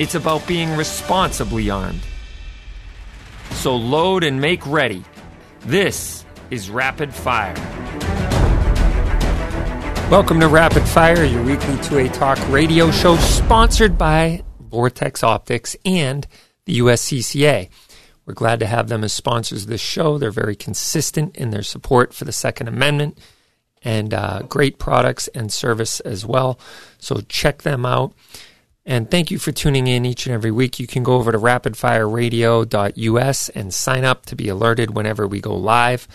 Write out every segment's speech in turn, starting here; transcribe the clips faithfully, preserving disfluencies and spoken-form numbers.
It's about being responsibly armed. So load and make ready. This is Rapid Fire. Welcome to Rapid Fire, your weekly two A Talk radio show sponsored by Vortex Optics and the U S C C A. We're glad to have them as sponsors of this show. They're very consistent in their support for the Second Amendment and uh, great products and service as well. So check them out. And thank you for tuning in each and every week. You can go over to rapid fire radio dot U S and sign up to be alerted whenever we go live.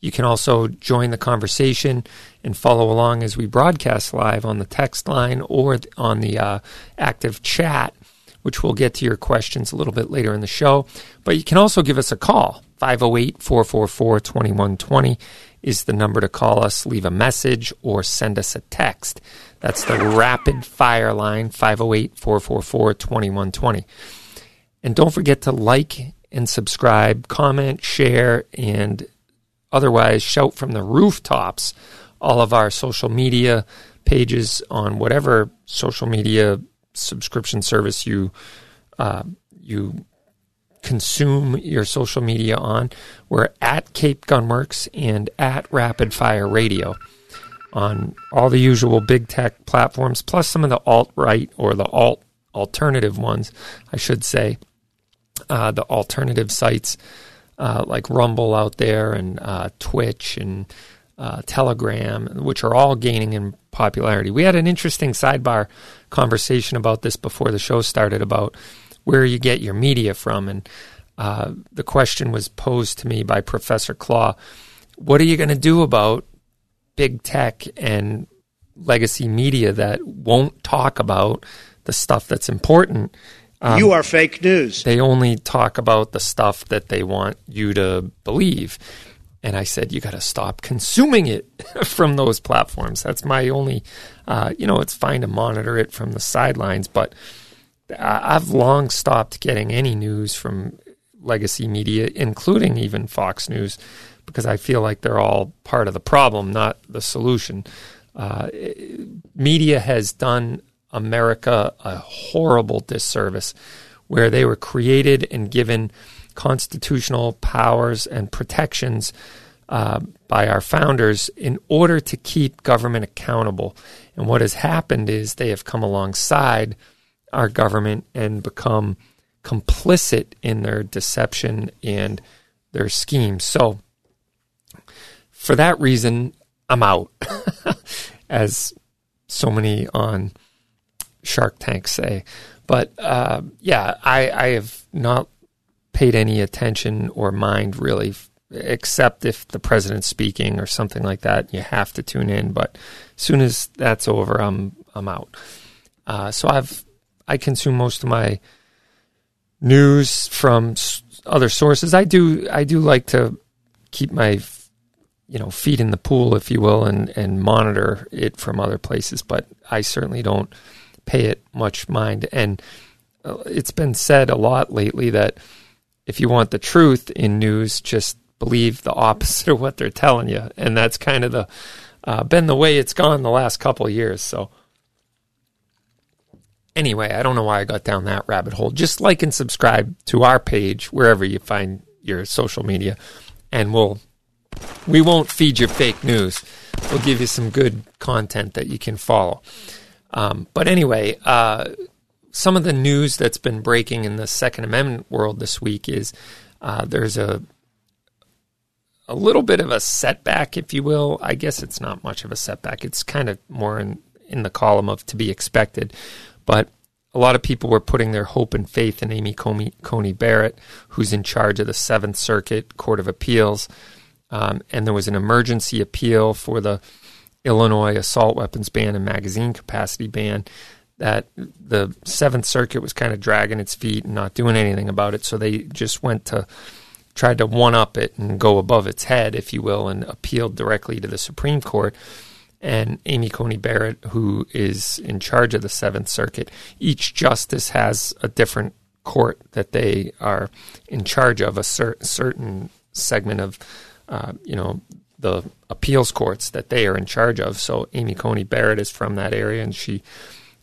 You can also join the conversation and follow along as we broadcast live on the text line or on the uh, active chat, which we'll get to your questions a little bit later in the show. But you can also give us a call. five oh eight, four four four, two one two zero is the number to call us, leave a message, or send us a text. That's the Rapid Fire line, five oh eight, four four four, two one two zero. And don't forget to like and subscribe, comment, share, and otherwise shout from the rooftops all of our social media pages on whatever social media subscription service you uh, you consume your social media on. We're at Cape Gunworks and at Rapid Fire Radio on all the usual big tech platforms, plus some of the alt-right or the alt alternative ones, I should say, uh, the alternative sites. Uh, like Rumble out there and uh, Twitch and uh, Telegram, which are all gaining in popularity. We had an interesting sidebar conversation about this before the show started about where you get your media from. And uh, the question was posed to me by Professor Claw. What are you going to do about big tech and legacy media that won't talk about the stuff that's important? Um, you are fake news. They only talk about the stuff that they want you to believe. And I said, you got to stop consuming it from those platforms. That's my only, uh, you know, it's fine to monitor it from the sidelines. But I've long stopped getting any news from legacy media, including even Fox News, because I feel like they're all part of the problem, not the solution. Uh, media has done America a horrible disservice, where they were created and given constitutional powers and protections uh, by our founders in order to keep government accountable. And what has happened is they have come alongside our government and become complicit in their deception and their schemes. So for that reason, I'm out, as so many on Shark Tank say. But uh, yeah, I, I have not paid any attention or mind really, except if the president's speaking or something like that. You have to tune in, but as soon as that's over, I'm I'm out. Uh, so I've I consume most of my news from other sources. I do I do like to keep my you know feet in the pool, if you will, and and monitor it from other places. But I certainly don't pay it much mind. And uh, it's been said a lot lately that if you want the truth in news, just believe the opposite of what they're telling you. And that's kind of the uh, been the way it's gone the last couple of years. So anyway, I don't know why I got down that rabbit hole. Just like and subscribe to our page wherever you find your social media, and we'll we won't feed you fake news. We'll give you some good content that you can follow. Um, but anyway, uh, some of the news that's been breaking in the Second Amendment world this week is uh, there's a a little bit of a setback, if you will. I guess it's not much of a setback. It's kind of more in, in the column of to be expected. But a lot of people were putting their hope and faith in Amy Coney, Coney Barrett, who's in charge of the Seventh Circuit Court of Appeals. Um, and there was an emergency appeal for the Illinois assault weapons ban and magazine capacity ban, that the Seventh Circuit was kind of dragging its feet and not doing anything about it. So they just went to, tried to one-up it and go above its head, if you will, and appealed directly to the Supreme Court. And Amy Coney Barrett, who is in charge of the Seventh Circuit, each justice has a different court that they are in charge of, a cer- certain segment of, uh, you know, the appeals courts that they are in charge of. So Amy Coney Barrett is from that area, and she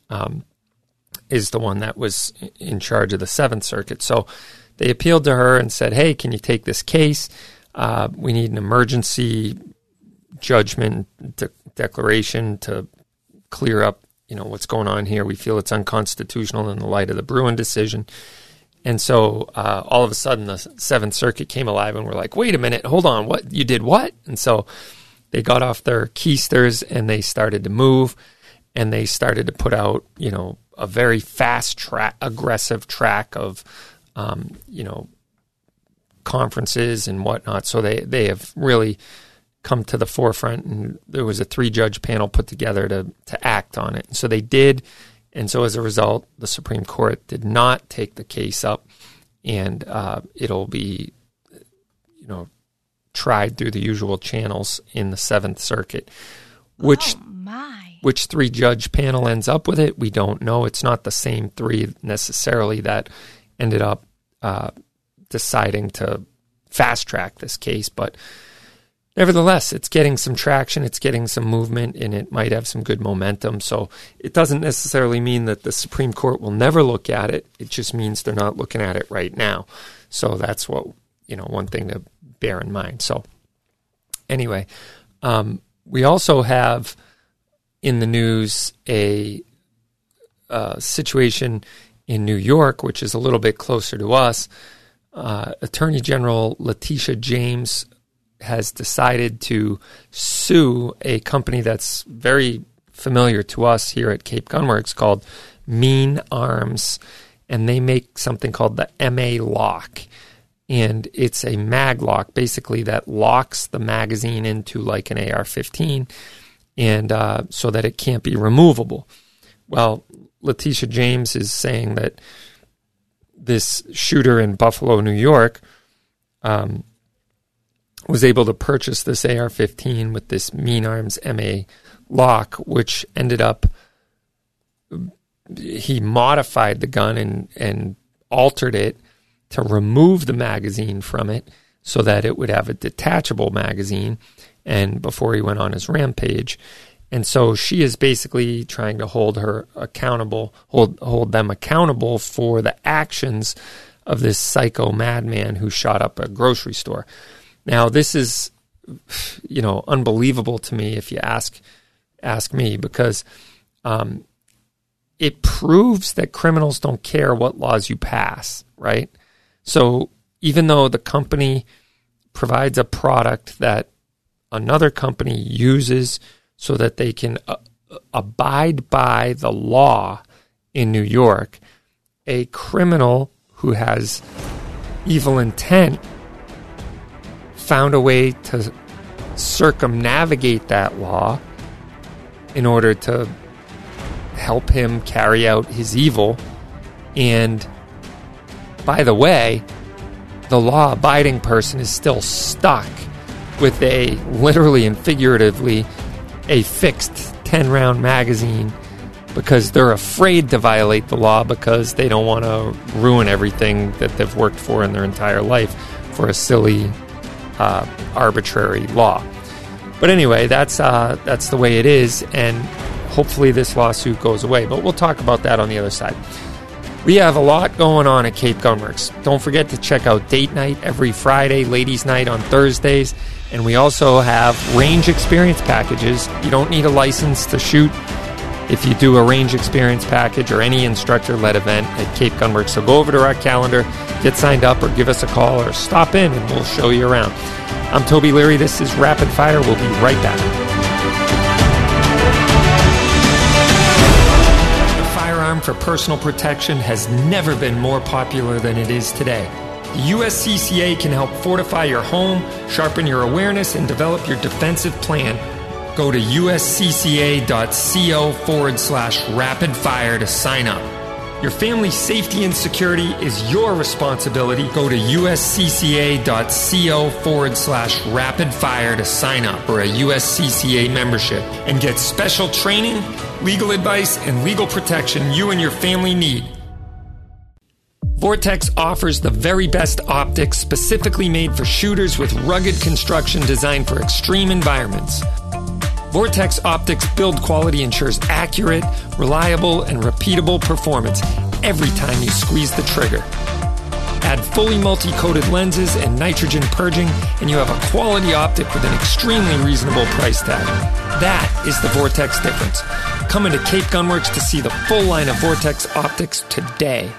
um, is the one that was in charge of the Seventh Circuit. So they appealed to her and said, hey, can you take this case? Uh, we need an emergency judgment de- declaration to clear up, you know, what's going on here. We feel it's unconstitutional in the light of the Bruen decision. And so uh, all of a sudden the Seventh Circuit came alive and we're like, wait a minute, hold on, what? You did what? And so they got off their keisters and they started to move, and they started to put out, you know, a very fast track, aggressive track of, um, you know, conferences and whatnot. So they, they have really come to the forefront, and there was a three-judge panel put together to to act on it. And so they did, and so as a result, the Supreme Court did not take the case up, and uh, it'll be, you know, tried through the usual channels in the Seventh Circuit. Which, oh my. Which three-judge panel ends up with it, we don't know. It's not the same three necessarily that ended up uh, deciding to fast-track this case, but nevertheless, it's getting some traction, it's getting some movement, and it might have some good momentum. So it doesn't necessarily mean that the Supreme Court will never look at it. It just means they're not looking at it right now. So that's what, you know, one thing to bear in mind. So anyway, um, we also have in the news a, a situation in New York, which is a little bit closer to us. Uh, Attorney General Letitia James has decided to sue a company that's very familiar to us here at Cape Gunworks called Mean Arms, and they make something called the M A lock, and it's a mag lock, basically, that locks the magazine into like an A R fifteen, and uh, so that it can't be removable. Well, Letitia James is saying that this shooter in Buffalo, New York, um, was able to purchase this A R fifteen with this Mean Arms M A lock, which ended up, he modified the gun and, and altered it to remove the magazine from it so that it would have a detachable magazine, and before he went on his rampage. And so she is basically trying to hold her accountable, hold hold them accountable for the actions of this psycho madman who shot up a grocery store. Now, this is, you know, unbelievable to me if you ask ask me, because um, it proves that criminals don't care what laws you pass, right? So even though the company provides a product that another company uses so that they can uh, abide by the law in New York, a criminal who has evil intent found a way to circumnavigate that law in order to help him carry out his evil. And by the way, the law-abiding person is still stuck with a, literally and figuratively, a fixed ten-round magazine because they're afraid to violate the law because they don't want to ruin everything that they've worked for in their entire life for a silly Uh, arbitrary law. But anyway, that's uh, that's the way it is, and hopefully this lawsuit goes away. But we'll talk about that on the other side. We have a lot going on at Cape Gunworks. Don't forget to check out Date Night every Friday, Ladies Night on Thursdays, and we also have range experience packages. You don't need a license to shoot if you do a range experience package or any instructor-led event at Cape Gunworks. So go over to our calendar, get signed up, or give us a call, or stop in and we'll show you around. I'm Toby Leary. This is Rapid Fire. We'll be right back. The firearm for personal protection has never been more popular than it is today. The U S C C A can help fortify your home, sharpen your awareness, and develop your defensive plan, go to uscca.co forward slash rapid fire to sign up. Your family's safety and security is your responsibility. Go to uscca.co forward slash rapid fire to sign up for a U S C C A membership and get special training, legal advice, and legal protection you and your family need. Vortex offers the very best optics specifically made for shooters with rugged construction designed for extreme environments. Vortex Optics build quality ensures accurate, reliable, and repeatable performance every time you squeeze the trigger. Add fully multi-coated lenses and nitrogen purging, and you have a quality optic with an extremely reasonable price tag. That is the Vortex difference. Come into Cape Gunworks to see the full line of Vortex Optics today.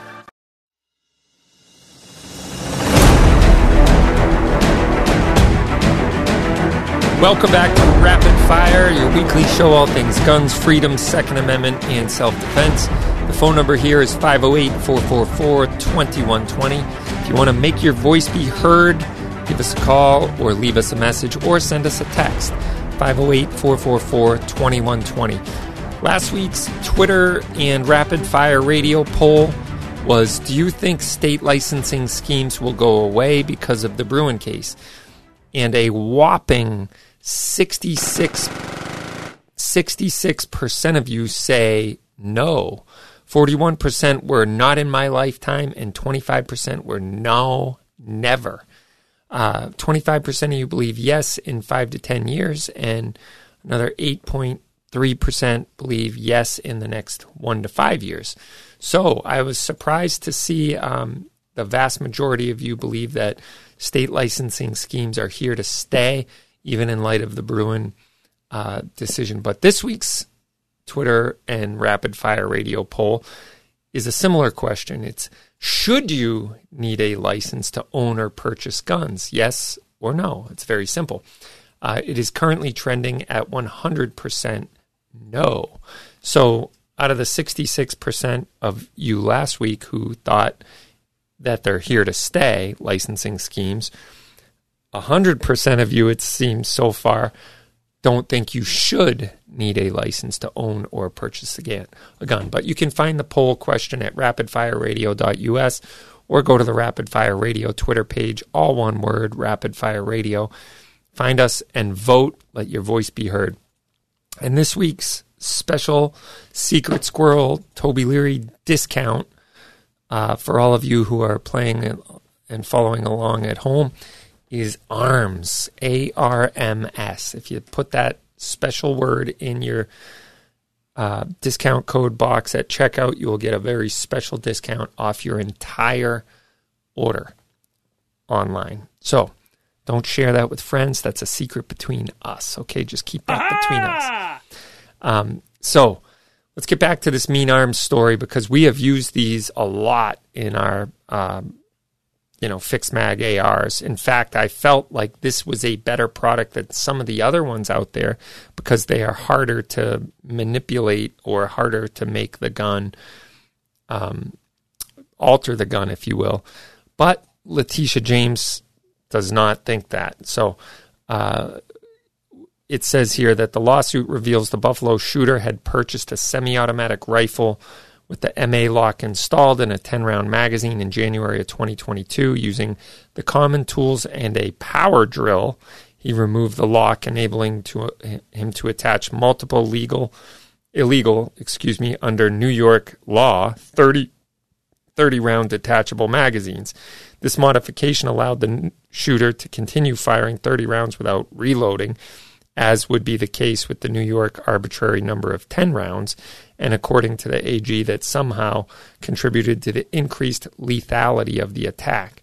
Welcome back to Rapid Fire, your weekly show all things guns, freedom, Second Amendment, and self-defense. The phone number here is five oh eight, four four four, two one two zero. If you want to make your voice be heard, give us a call or leave us a message or send us a text, five oh eight, four four four, two one two zero. Last week's Twitter and Rapid Fire radio poll was, do you think state licensing schemes will go away because of the Bruen case? And a whopping sixty-six, sixty-six percent of you say no. forty-one percent were not in my lifetime, and twenty-five percent were no, never. Uh, twenty-five percent of you believe yes in five to ten years, and another eight point three percent believe yes in the next one to five years. So I was surprised to see um, the vast majority of you believe that state licensing schemes are here to stay, even in light of the Bruen uh, decision. But this week's Twitter and Rapid Fire radio poll is a similar question. It's, should you need a license to own or purchase guns? Yes or no? It's very simple. Uh, it is currently trending at one hundred percent no. So out of the sixty-six percent of you last week who thought that they're here to stay, licensing schemes, one hundred percent of you, it seems so far, don't think you should need a license to own or purchase a gun. But you can find the poll question at rapid fire radio dot U S or go to the Rapid Fire Radio Twitter page, all one word, Rapid Fire Radio. Find us and vote. Let your voice be heard. And this week's special Secret Squirrel Toby Leary discount Uh, for all of you who are playing and following along at home, is ARMS, A R M S. If you put that special word in your uh, discount code box at checkout, you will get a very special discount off your entire order online. So don't share that with friends. That's a secret between us, okay? Just keep that Aha! between us. Um, so... Let's get back to this Mean Arms story, because we have used these a lot in our, um, you know, fixed mag A Rs. In fact, I felt like this was a better product than some of the other ones out there because they are harder to manipulate or harder to make the gun, um, alter the gun, if you will. But Letitia James does not think that. So, uh, it says here that the lawsuit reveals the Buffalo shooter had purchased a semi-automatic rifle with the M A lock installed in a ten-round magazine in January of twenty twenty-two. Using the common tools and a power drill, he removed the lock, enabling to, uh, him to attach multiple legal, illegal, excuse me, under New York law, thirty, thirty-round detachable magazines. This modification allowed the shooter to continue firing thirty rounds without reloading, as would be the case with the New York arbitrary number of ten rounds, and according to the A G, that somehow contributed to the increased lethality of the attack.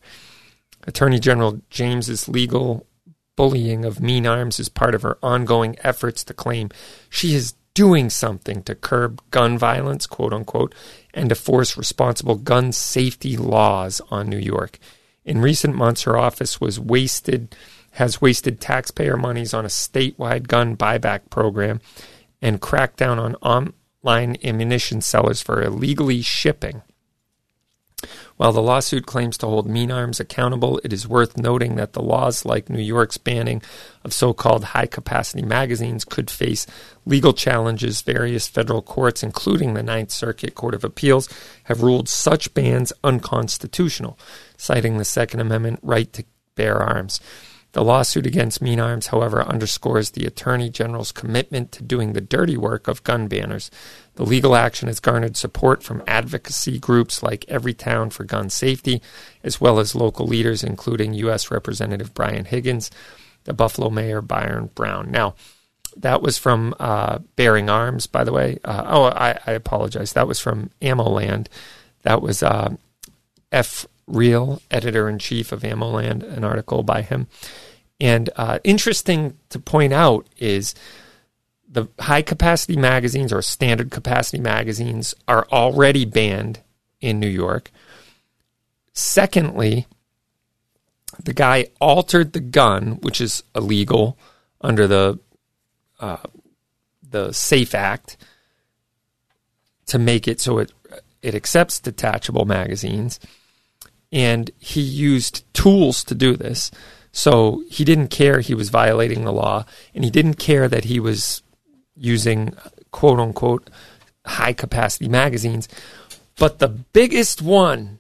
Attorney General James's legal bullying of Mean Arms is part of her ongoing efforts to claim she is doing something to curb gun violence, quote-unquote, and to force responsible gun safety laws on New York. In recent months, her office was wasted... has wasted taxpayer monies on a statewide gun buyback program and cracked down on online ammunition sellers for illegally shipping While the lawsuit claims to hold Mean Arms accountable, it is worth noting that the laws like New York's banning of so-called high-capacity magazines could face legal challenges. Various federal courts, including the Ninth Circuit Court of Appeals, have ruled such bans unconstitutional, citing the Second Amendment right to bear arms. The lawsuit against Mean Arms, however, underscores the Attorney General's commitment to doing the dirty work of gun banners. The legal action has garnered support from advocacy groups like Every Town for Gun Safety, as well as local leaders, including U S Representative Brian Higgins, the Buffalo Mayor Byron Brown. Now, that was from uh, Bearing Arms, by the way. Uh, oh, I, I apologize. That was from Ammo Land. That was uh, F. Real, editor-in-chief of Ammo Land, an article by him. And uh, interesting to point out is the high-capacity magazines or standard-capacity magazines are already banned in New York. Secondly, the guy altered the gun, which is illegal under the uh, the SAFE Act, to make it so it it accepts detachable magazines. And he used tools to do this. So he didn't care he was violating the law, and he didn't care that he was using, quote unquote, high capacity magazines. But the biggest one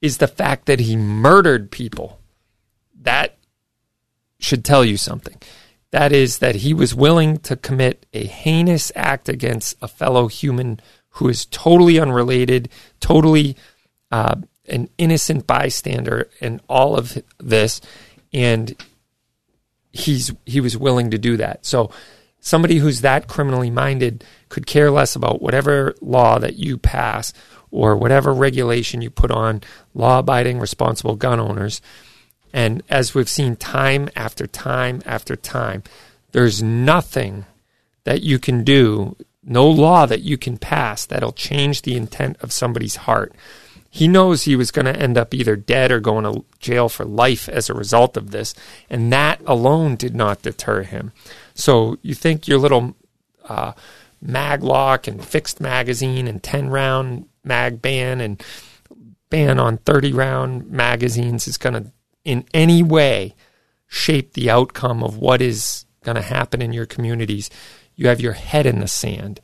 is the fact that he murdered people. That should tell you something. That is that he was willing to commit a heinous act against a fellow human who is totally unrelated, totally uh an innocent bystander in all of this, and he's he was willing to do that. So somebody who's that criminally minded could care less about whatever law that you pass or whatever regulation you put on law-abiding, responsible gun owners. And as we've seen time after time after time, there's nothing that you can do, no law that you can pass that'll change the intent of somebody's heart. He knows he was going to end up either dead or going to jail for life as a result of this, and that alone did not deter him. So you think your little uh, mag lock and fixed magazine and ten-round mag ban and ban on thirty-round magazines is going to in any way shape the outcome of what is going to happen in your communities. You have your head in the sand.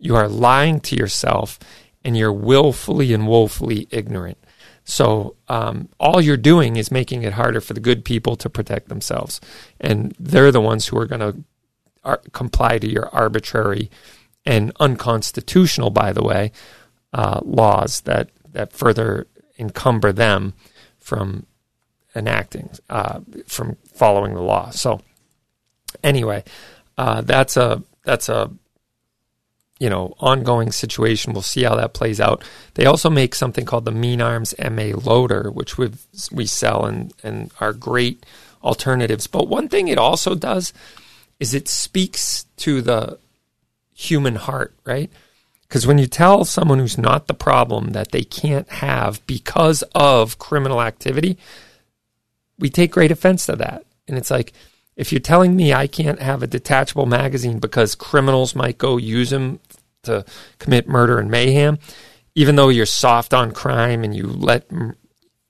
You are lying to yourself, and you're willfully and woefully ignorant. So um, all you're doing is making it harder for the good people to protect themselves. And they're the ones who are going to ar- comply to your arbitrary and unconstitutional, by the way, uh, laws that, that further encumber them from enacting, uh, from following the law. So anyway, uh, that's a that's a... you know, ongoing situation. We'll see how that plays out. They also make something called the Mean Arms M A Loader, which we we sell and, and are great alternatives. But one thing it also does is it speaks to the human heart, right? Because when you tell someone who's not the problem that they can't have because of criminal activity, we take great offense to that. And it's like, if you're telling me I can't have a detachable magazine because criminals might go use them to commit murder and mayhem, even though you're soft on crime and you let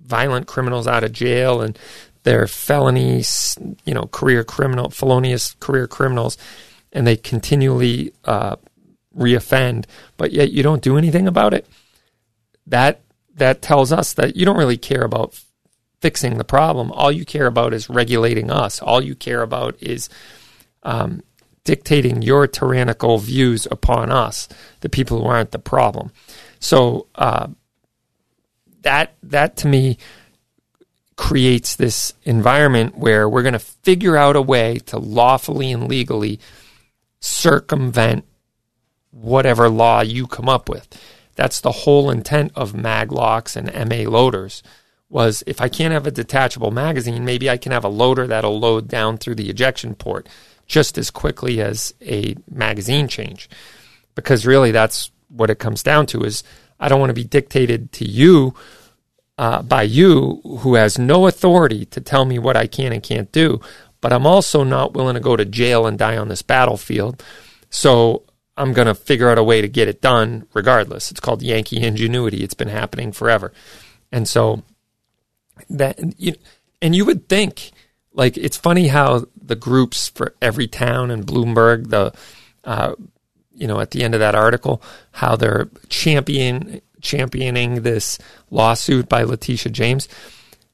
violent criminals out of jail and they're felony, you know, career criminal, felonious career criminals, and they continually uh, reoffend, but yet you don't do anything about it, that that tells us that you don't really care about fixing the problem. All you care about is regulating us. All you care about is um, dictating your tyrannical views upon us, the people who aren't the problem. So uh, that that to me creates this environment where we're going to figure out a way to lawfully and legally circumvent whatever law you come up with. That's the whole intent of mag locks and M A loaders. Was if I can't have a detachable magazine, maybe I can have a loader that'll load down through the ejection port just as quickly as a magazine change. Because really that's what it comes down to is I don't want to be dictated to you uh, by you who has no authority to tell me what I can and can't do, but I'm also not willing to go to jail and die on this battlefield. So I'm going to figure out a way to get it done regardless. It's called Yankee ingenuity. It's been happening forever. And so that, you know, and you would think, like, it's funny how the groups for every town in Bloomberg, the, uh, you know, at the end of that article, how they're champion championing this lawsuit by Letitia James.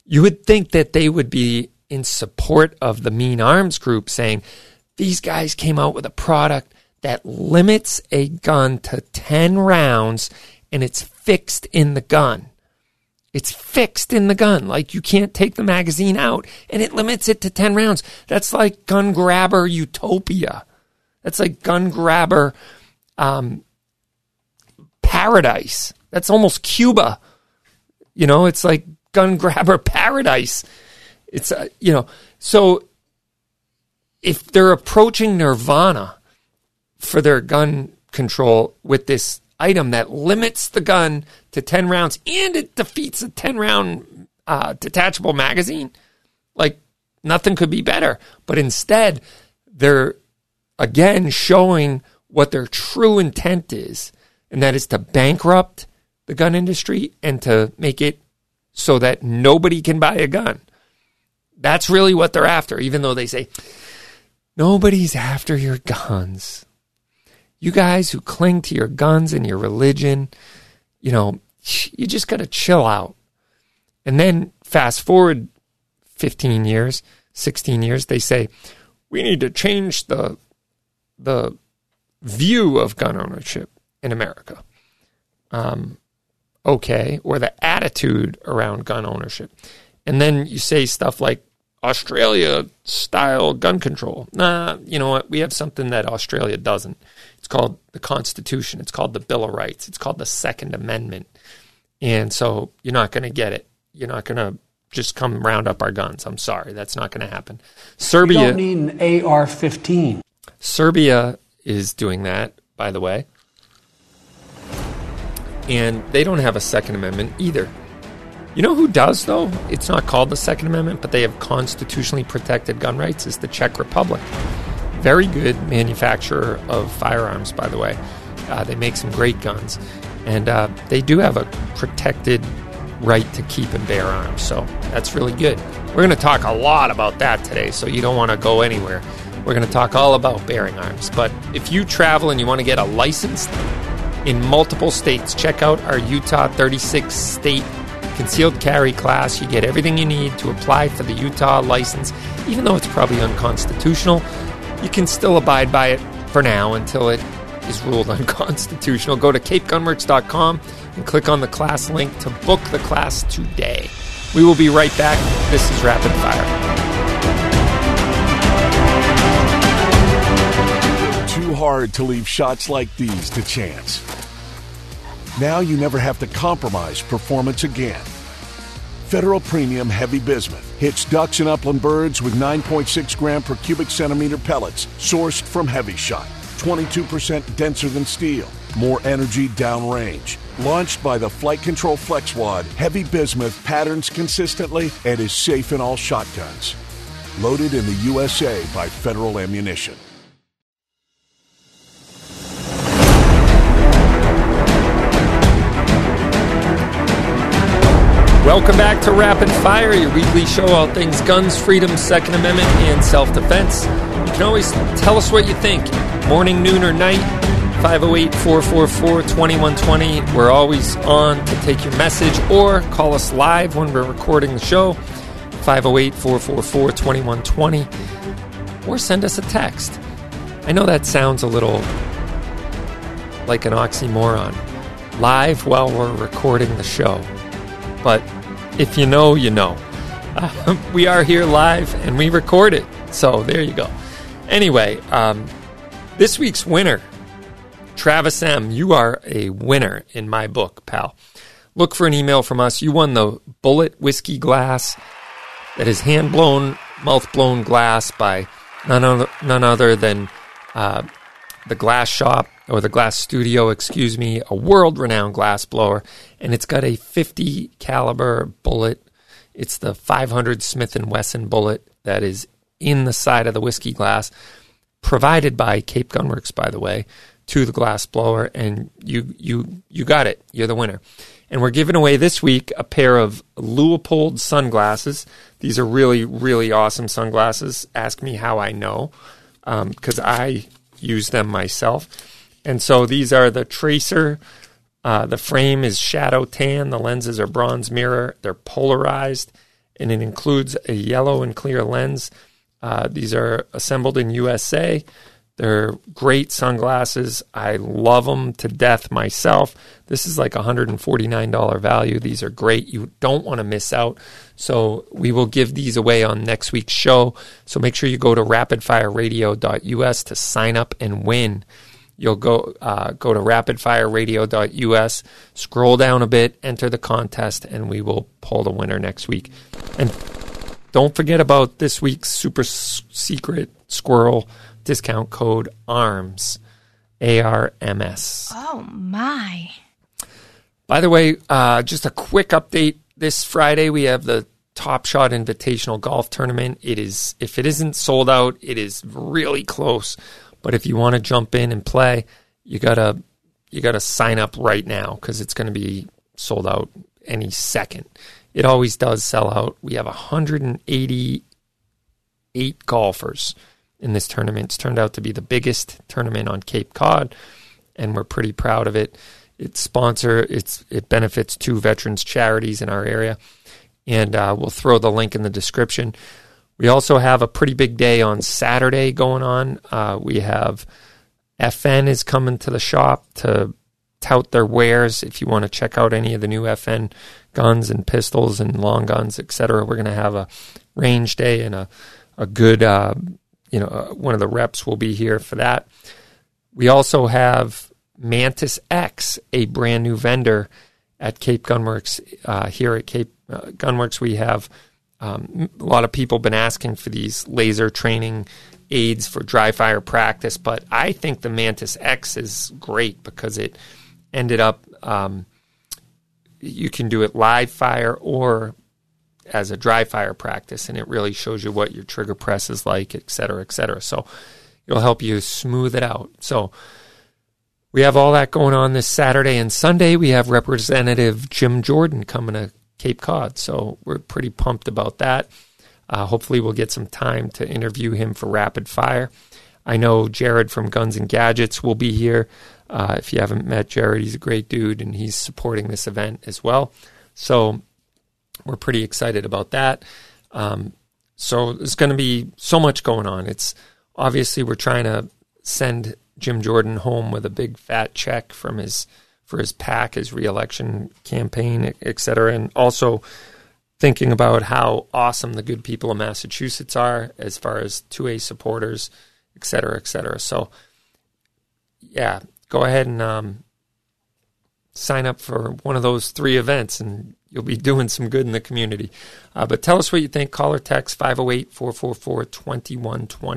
You would think that they would be in support of the Mean Arms group, saying these guys came out with a product that limits a gun to ten rounds and it's fixed in the gun. It's fixed in the gun. Like, you can't take the magazine out, and it limits it to ten rounds. That's like gun grabber utopia. That's like gun grabber um, paradise. That's almost Cuba. You know, it's like gun grabber paradise. It's, uh, you know, so if they're approaching nirvana for their gun control with this item that limits the gun to ten rounds and it defeats a ten round uh, detachable magazine, like, nothing could be better. But instead, they're again showing what their true intent is, and that is to bankrupt the gun industry and to make it so that nobody can buy a gun. That's really what they're after, even though they say, nobody's after your guns. You guys who cling to your guns and your religion, you know, you just got to chill out. And then fast forward fifteen years, sixteen years, they say, we need to change the the view of gun ownership in America. Um, okay, or the attitude around gun ownership. And then you say stuff like Australia-style gun control. Nah, you know what? We have something that Australia doesn't. It's called the Constitution. It's called the Bill of Rights. It's called the Second Amendment. And so you're not going to get it. You're not going to just come round up our guns. I'm sorry. That's not going to happen. Serbia, you don't need an A R fifteen. Serbia is doing that, by the way. And they don't have a Second Amendment either. You know who does, though? It's not called the Second Amendment, but they have constitutionally protected gun rights, is the Czech Republic. Very good manufacturer of firearms, by the way. Uh, they make some great guns. And uh, they do have a protected right to keep and bear arms. So that's really good. We're going to talk a lot about that today, so you don't want to go anywhere. We're going to talk all about bearing arms. But if you travel and you want to get a license in multiple states, check out our Utah thirty-six state concealed carry class. You get everything you need to apply for the Utah license. Even though it's probably unconstitutional, you can still abide by it for now until it is ruled unconstitutional. Go to cape gunworks dot com and click on the class link to book the class today. We will be right back. This is Rapid Fire. Too hard to leave shots like these to chance. Now you never have to compromise performance again. Federal Premium Heavy Bismuth hits ducks and upland birds with nine point six gram per cubic centimeter pellets sourced from Heavy Shot. twenty-two percent denser than steel, more energy downrange. Launched by the Flight Control FlexWad, Heavy Bismuth patterns consistently and is safe in all shotguns. Loaded in the U S A by Federal Ammunition. Welcome back to Rapid Fire, your weekly show, all things guns, freedom, Second Amendment, and self-defense. You can always tell us what you think, morning, noon, or night, five oh eight, four four four, two one two zero. We're always on to take your message, or call us live when we're recording the show, five oh eight, four four four, two one two zero, or send us a text. I know that sounds a little like an oxymoron, live while we're recording the show. But if you know, you know. Uh, we are here live, and we record it. So there you go. Anyway, um, this week's winner, Travis M., you are a winner in my book, pal. Look for an email from us. You won the Bullet Whiskey Glass that is hand-blown, mouth-blown glass by none other, none other than uh, the Glass Shop, or the Glass Studio, excuse me, a world-renowned glass blower, and it's got a fifty caliber bullet. It's the five hundred Smith and Wesson bullet that is in the side of the whiskey glass, provided by Cape Gunworks, by the way, to the glass blower, and you you you got it. You're the winner. And we're giving away this week a pair of Leupold sunglasses. These are really, really awesome sunglasses. Ask me how I know, because um, I use them myself. And so these are the Tracer. Uh, the frame is shadow tan. The lenses are bronze mirror. They're polarized, and it includes a yellow and clear lens. Uh, these are assembled in U S A. They're great sunglasses. I love them to death myself. This is like one hundred forty-nine dollars value. These are great. You don't want to miss out. So we will give these away on next week's show. So make sure you go to rapid fire radio dot U S to sign up and win. You'll go uh, go to rapid fire radio dot U S, scroll down a bit, enter the contest, and we will pull the winner next week. And don't forget about this week's super secret squirrel discount code ARMS, A R M S. Oh, my. By the way, uh, just a quick update. This Friday, we have the Top Shot Invitational Golf Tournament. It is, if it isn't sold out, it is really close. But if you want to jump in and play, you gotta you gotta sign up right now because it's going to be sold out any second. It always does sell out. We have one hundred eighty-eight golfers in this tournament. It's turned out to be the biggest tournament on Cape Cod, and we're pretty proud of it. It's sponsor. It's it benefits two veterans charities in our area, and uh, we'll throw the link in the description. We also have a pretty big day on Saturday going on. Uh, we have F N is coming to the shop to tout their wares. If you want to check out any of the new F N guns and pistols and long guns, et cetera, we're going to have a range day and a a good, uh, you know, uh, one of the reps will be here for that. We also have Mantis X, a brand new vendor at Cape Gunworks. Uh, here at Cape uh, Gunworks, we have. Um, a lot of people have been asking for these laser training aids for dry fire practice, but I think the Mantis X is great because it ended up, um, you can do it live fire or as a dry fire practice, and it really shows you what your trigger press is like, et cetera, et cetera. So it'll help you smooth it out. So we have all that going on this Saturday and Sunday. We have Representative Jim Jordan coming to Cape Cod, so we're pretty pumped about that. Uh, hopefully we'll get some time to interview him for Rapid Fire. I know Jared from Guns and Gadgets will be here. Uh, if you haven't met Jared, he's a great dude, and he's supporting this event as well. So we're pretty excited about that. Um, so there's going to be so much going on. It's obviously we're trying to send Jim Jordan home with a big fat check from his for his PAC, his reelection campaign, et cetera, and also thinking about how awesome the good people of Massachusetts are as far as two A supporters, et cetera, et cetera. So, yeah, go ahead and um, sign up for one of those three events, and you'll be doing some good in the community. Uh, but tell us what you think. Call or text five oh eight, four four four, two one two oh.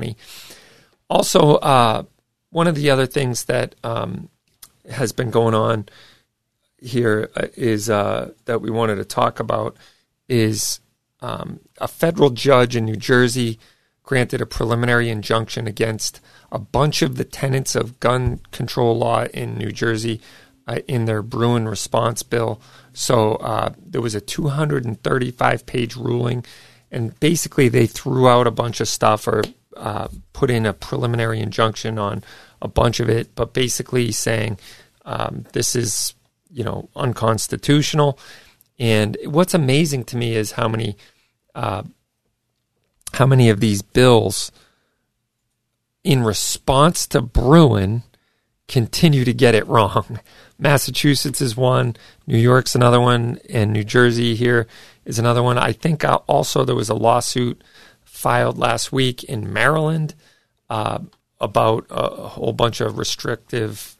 Also, uh, one of the other things that um, – has been going on here is uh, that we wanted to talk about is um, a federal judge in New Jersey granted a preliminary injunction against a bunch of the tenets of gun control law in New Jersey uh, in their Bruen response bill. So uh, there was a two hundred thirty-five page ruling, and basically they threw out a bunch of stuff or uh, put in a preliminary injunction on a bunch of it, but basically saying um, this is, you know, unconstitutional. And what's amazing to me is how many, uh, how many of these bills, in response to Bruen, continue to get it wrong. Massachusetts is one, New York's another one, and New Jersey here is another one. I think also there was a lawsuit filed last week in Maryland. Uh, about a whole bunch of restrictive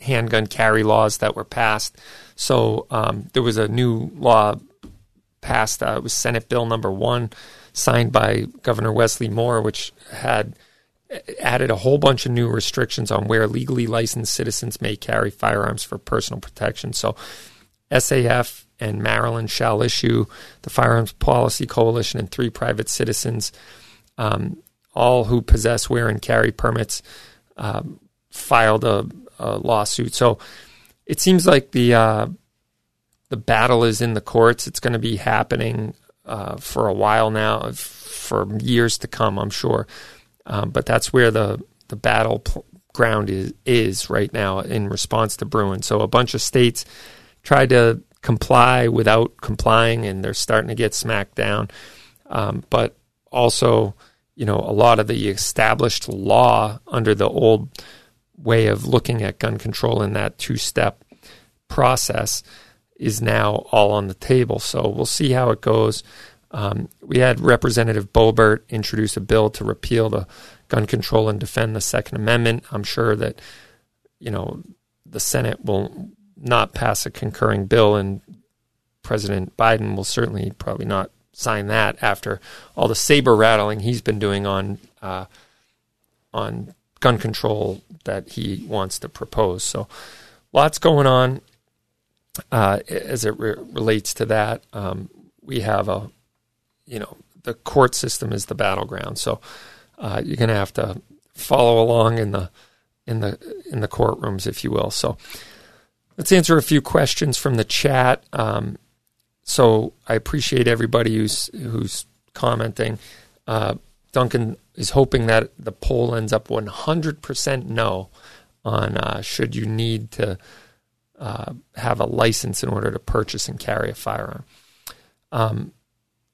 handgun carry laws that were passed. So um, there was a new law passed. Uh, it was Senate Bill number one, signed by Governor Wesley Moore, which had added a whole bunch of new restrictions on where legally licensed citizens may carry firearms for personal protection. So S A F and Maryland shall issue the Firearms Policy Coalition and three private citizens um all who possess, wear, and carry permits um, filed a, a lawsuit. So it seems like the uh, the battle is in the courts. It's going to be happening uh, for a while now, for years to come, I'm sure. Um, but that's where the, the battle pl- ground is, is right now in response to Bruen. So a bunch of states tried to comply without complying, and they're starting to get smacked down. Um, but also, you know, a lot of the established law under the old way of looking at gun control in that two-step process is now all on the table. So we'll see how it goes. Um, we had Representative Boebert introduce a bill to repeal the gun control and defend the Second Amendment. I'm sure that, you know, the Senate will not pass a concurring bill, and President Biden will certainly probably not sign that after all the saber rattling he's been doing on uh, on gun control that he wants to propose. So lots going on uh, as it re- relates to that. Um, we have a, you know, the court system is the battleground. So uh, you're going to have to follow along in the in the in the courtrooms, if you will. So let's answer a few questions from the chat. Um, So I appreciate everybody who's who's commenting. Uh, Duncan is hoping that the poll ends up one hundred percent no on uh, should you need to uh, have a license in order to purchase and carry a firearm. Um,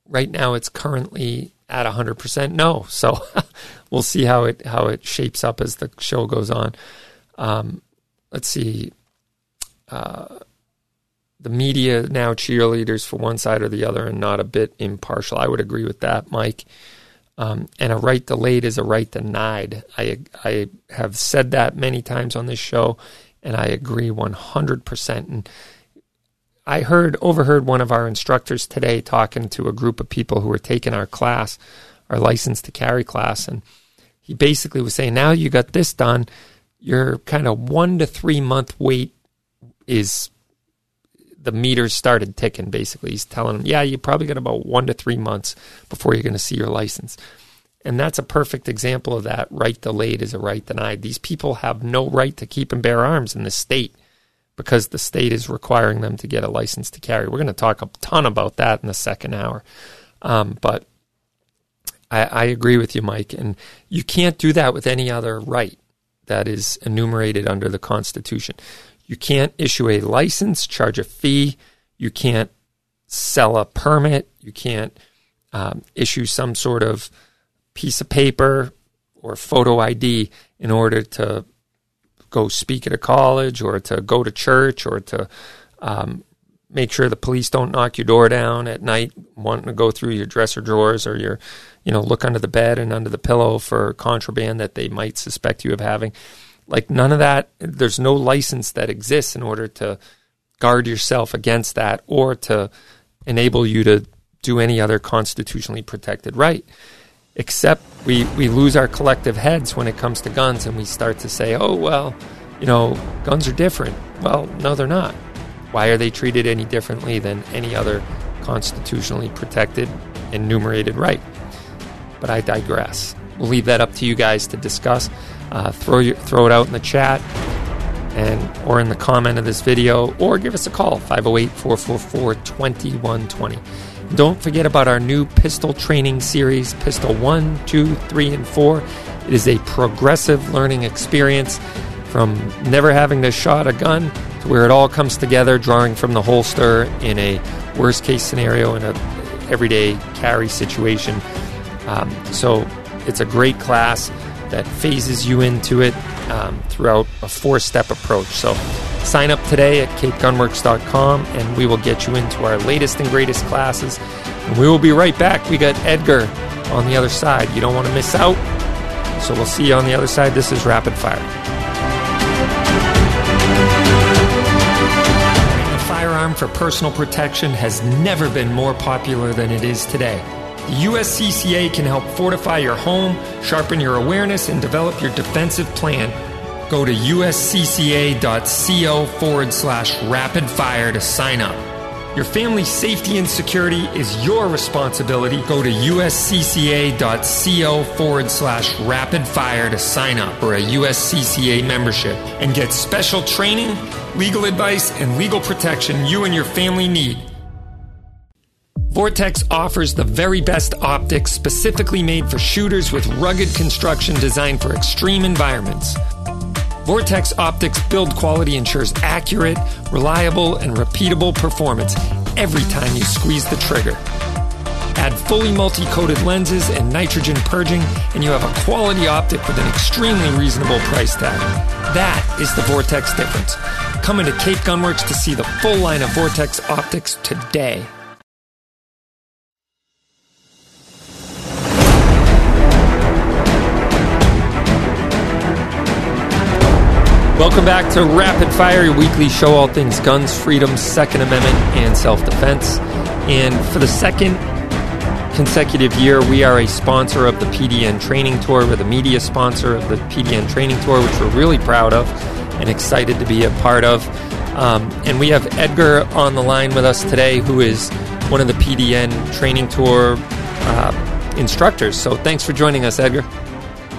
right now, it's currently at one hundred percent no. So we'll see how it how it shapes up as the show goes on. Um, let's see. Uh, The media now cheerleaders for one side or the other and not a bit impartial. I would agree with that, Mike. Um, and a right delayed is a right denied. I I have said that many times on this show, and I agree one hundred percent. And I heard overheard one of our instructors today talking to a group of people who were taking our class, our license to carry class, and he basically was saying, now you got this done, your kind of one to three month wait is... the meters started ticking, basically. He's telling them, yeah, you probably got about one to three months before you're going to see your license. And that's a perfect example of that. Right delayed is a right denied. These people have no right to keep and bear arms in the state because the state is requiring them to get a license to carry. We're going to talk a ton about that in the second hour. Um, but I, I agree with you, Mike. And you can't do that with any other right that is enumerated under the Constitution. You can't issue a license, charge a fee. You can't sell a permit. You can't um, issue some sort of piece of paper or photo I D in order to go speak at a college or to go to church or to um, make sure the police don't knock your door down at night, wanting to go through your dresser drawers or your, you know, look under the bed and under the pillow for contraband that they might suspect you of having. Like none of that, there's no license that exists in order to guard yourself against that or to enable you to do any other constitutionally protected right. Except we, we lose our collective heads when it comes to guns and we start to say, oh, well, you know, guns are different. Well, no, they're not. Why are they treated any differently than any other constitutionally protected, enumerated right? But I digress. We'll leave that up to you guys to discuss. Uh, throw your, throw it out in the chat and or in the comment of this video, or give us a call, five oh eight, four four four, two one two zero. Don't forget about our new pistol training series, Pistol one, two, three, and four. It is a progressive learning experience from never having to shot a gun to where it all comes together, drawing from the holster in a worst-case scenario in a everyday carry situation. Um, so it's a great class that phases you into it um, throughout a four-step approach. So sign up today at cape gunworks dot com, and we will get you into our latest and greatest classes. And we will be right back. We got Edgar on the other side. You don't want to miss out. So we'll see you on the other side. This is Rapid Fire. The firearm for personal protection has never been more popular than it is today. The U S C C A can help fortify your home, sharpen your awareness, and develop your defensive plan. Go to U S C C A dot co forward slash rapid fire to sign up. Your family's safety and security is your responsibility. Go to uscca.co forward slash rapid fire to sign up for a U S C C A membership and get special training, legal advice, and legal protection you and your family need. Vortex offers the very best optics specifically made for shooters with rugged construction designed for extreme environments. Vortex Optics build quality ensures accurate, reliable, and repeatable performance every time you squeeze the trigger. Add fully multi-coated lenses and nitrogen purging, and you have a quality optic with an extremely reasonable price tag. That is the Vortex difference. Come into Cape Gunworks to see the full line of Vortex Optics today. Welcome back to Rapid Fire, your weekly show, all things guns, freedom, Second Amendment, and self-defense. And for the second consecutive year, we are a sponsor of the P D N Training Tour. We're the media sponsor of the P D N Training Tour, which we're really proud of and excited to be a part of. Um, and we have Edgar on the line with us today, who is one of the P D N Training Tour uh, instructors. So thanks for joining us, Edgar.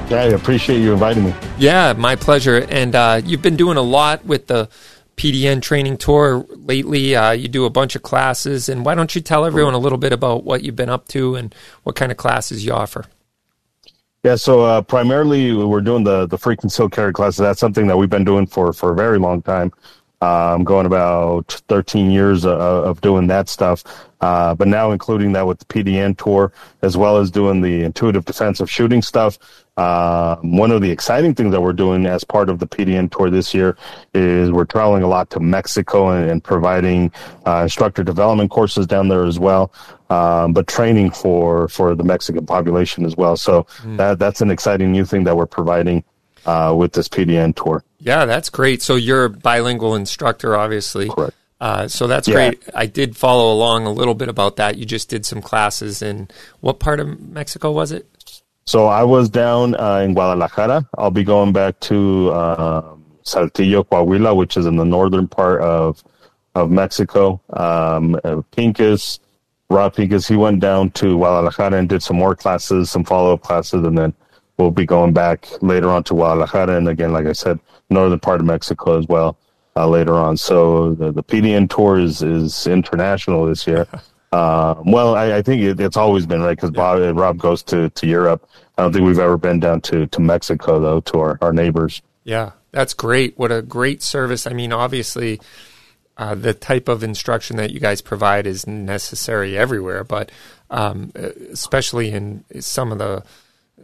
I appreciate you inviting me. Yeah, my pleasure. And uh, you've been doing a lot with the P D N Training Tour lately. Uh, you do a bunch of classes. And why don't you tell everyone a little bit about what you've been up to and what kind of classes you offer? Yeah, so uh, primarily we're doing the, the free concealed carry classes. That's something that we've been doing for, for a very long time. Um, going about thirteen years of, of doing that stuff, uh, but now including that with the P D N tour, as well as doing the intuitive defensive shooting stuff. Uh, one of the exciting things that we're doing as part of the P D N tour this year is we're traveling a lot to Mexico and, and providing uh, instructor development courses down there as well, um, but training for, for the Mexican population as well. So mm. that that's an exciting new thing that we're providing uh, with this P D N tour. Yeah, that's great. So you're a bilingual instructor, obviously. Correct. Uh, so that's yeah. great. I did follow along a little bit about that. You just did some classes in what part of Mexico was it? So I was down uh, in Guadalajara. I'll be going back to uh, Saltillo, Coahuila, which is in the northern part of of Mexico. Um, Pincus, Rob Pincus, he went down to Guadalajara and did some more classes, some follow-up classes, and then we'll be going back later on to Guadalajara. And again, like I said, northern part of Mexico as well uh, later on. So the, the P D N tour is, is international this year. Uh, well, I, I think it, it's always been, right, because yeah. Rob goes to, to Europe. I don't think we've ever been down to, to Mexico, though, to our, our neighbors. Yeah, that's great. What a great service. I mean, obviously, uh, the type of instruction that you guys provide is necessary everywhere, but um, especially in some of the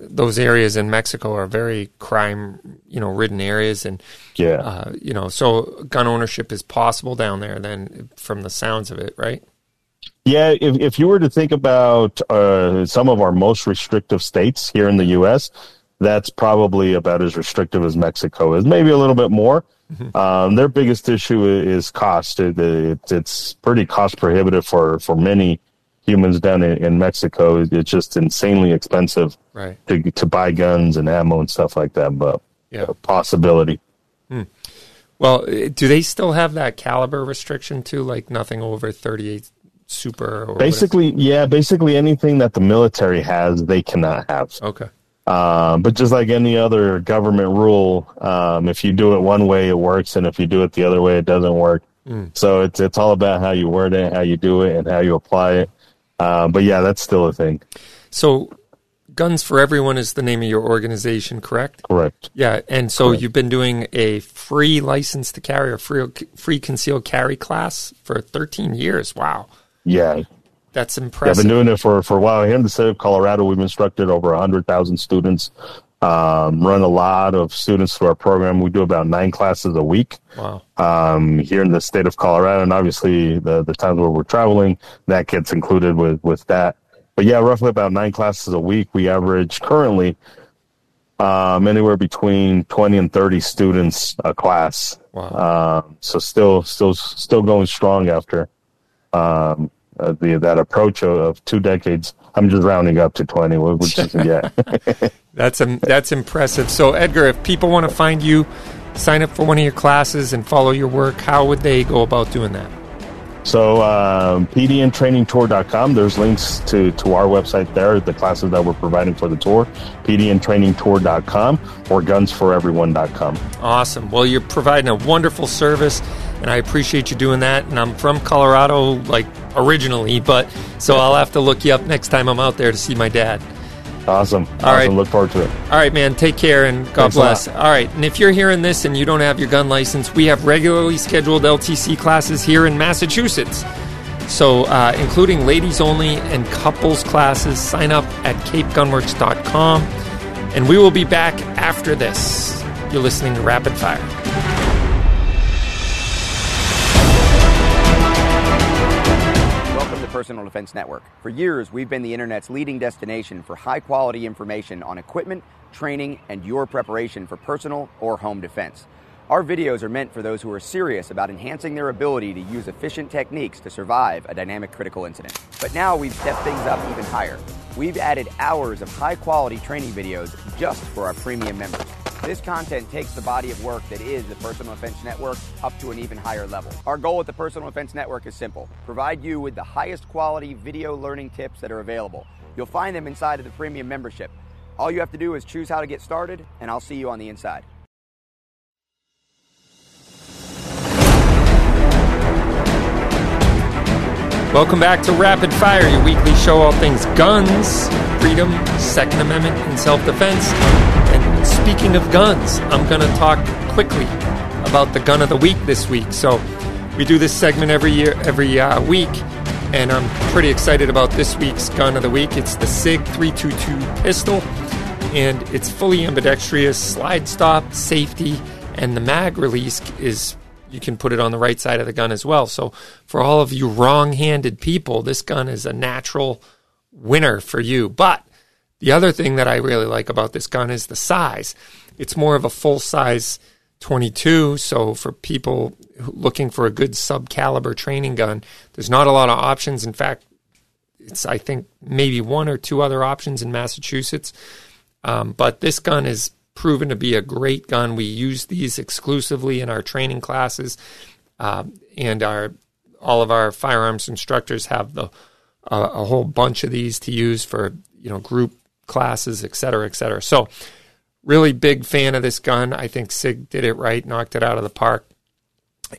those areas in Mexico are very crime, you know, ridden areas. And, yeah. uh, you know, so gun ownership is possible down there then from the sounds of it, right? Yeah. If, if you were to think about uh, some of our most restrictive states here in the U S, that's probably about as restrictive as Mexico is, maybe a little bit more. Mm-hmm. Um, their biggest issue is cost. It, it, it's pretty cost prohibitive for, for many humans down in, in Mexico. It's just insanely expensive right. to to buy guns and ammo and stuff like that, but yeah. a possibility. Hmm. Well, do they still have that caliber restriction too? Like nothing over thirty-eight super? Or basically, whatever? yeah, basically anything that the military has, they cannot have. Okay. Um, but just like any other government rule, um, if you do it one way, it works, and if you do it the other way, it doesn't work. Mm. So it's it's all about how you word it, how you do it, and how you apply it. Uh, but yeah, that's still a thing. So Guns for Everyone is the name of your organization, correct? Correct. Yeah, and so correct. You've been doing a free license to carry or free, free concealed carry class for thirteen years. Wow. Yeah. That's impressive. Yeah, I've been doing it for, for a while. Here in the state of Colorado, we've instructed over one hundred thousand students, um, run a lot of students through our program. We do about nine classes a week. Wow. Um, here in the state of Colorado, and obviously the, the times where we're traveling, that gets included with, with that. But yeah, roughly about nine classes a week. We average currently um, anywhere between twenty and thirty students a class. Wow. Uh, so still, still, still going strong after um, uh, the that approach of, of two decades. I'm just rounding up to twenty, which is yeah. that's um, that's impressive. So Edgar, if people want to find you, sign up for one of your classes and follow your work, how would they go about doing that? So um, P D N Training Tour dot com, there's links to, to our website there, the classes that we're providing for the tour, P D N Training Tour dot com or Guns for Everyone dot com. Awesome. Well, you're providing a wonderful service, and I appreciate you doing that. And I'm from Colorado, like, originally, but so I'll have to look you up next time I'm out there to see my dad. Awesome. All awesome. Right. Look forward to it. All right, man. Take care, and God Thanks bless. All right. And if you're hearing this and you don't have your gun license, we have regularly scheduled L T C classes here in Massachusetts. So, uh, including ladies only and couples classes, sign up at Cape Gunworks dot com. And we will be back after this. You're listening to Rapid Fire. Personal Defense Network. For years, we've been the Internet's leading destination for high-quality information on equipment, training, and your preparation for personal or home defense. Our videos are meant for those who are serious about enhancing their ability to use efficient techniques to survive a dynamic critical incident. But now we've stepped things up even higher. We've added hours of high-quality training videos just for our premium members. This content takes the body of work that is the Personal Defense Network up to an even higher level. Our goal at the Personal Defense Network is simple: provide you with the highest quality video learning tips that are available. You'll find them inside of the premium membership. All you have to do is choose how to get started, and I'll see you on the inside. Welcome back to Rapid Fire, your weekly show all things guns, freedom, Second Amendment, and self-defense. And speaking of guns, I'm going to talk quickly about the gun of the week this week. So we do this segment every year, every uh, week, and I'm pretty excited about this week's gun of the week. It's the S I G three twenty-two pistol, and it's fully ambidextrous, slide stop, safety, and the mag release is, you can put it on the right side of the gun as well. So for all of you wrong-handed people, this gun is a natural winner for you. But the other thing that I really like about this gun is the size. It's more of a full-size twenty-two, so for people looking for a good sub-caliber training gun, there's not a lot of options. In fact, it's, I think, maybe one or two other options in Massachusetts. Um, but this gun is proven to be a great gun. We use these exclusively in our training classes, uh, and our all of our firearms instructors have the uh, a whole bunch of these to use for, you know, group classes, et cetera, et cetera. So really big fan of this gun. I think S I G did it right, knocked it out of the park.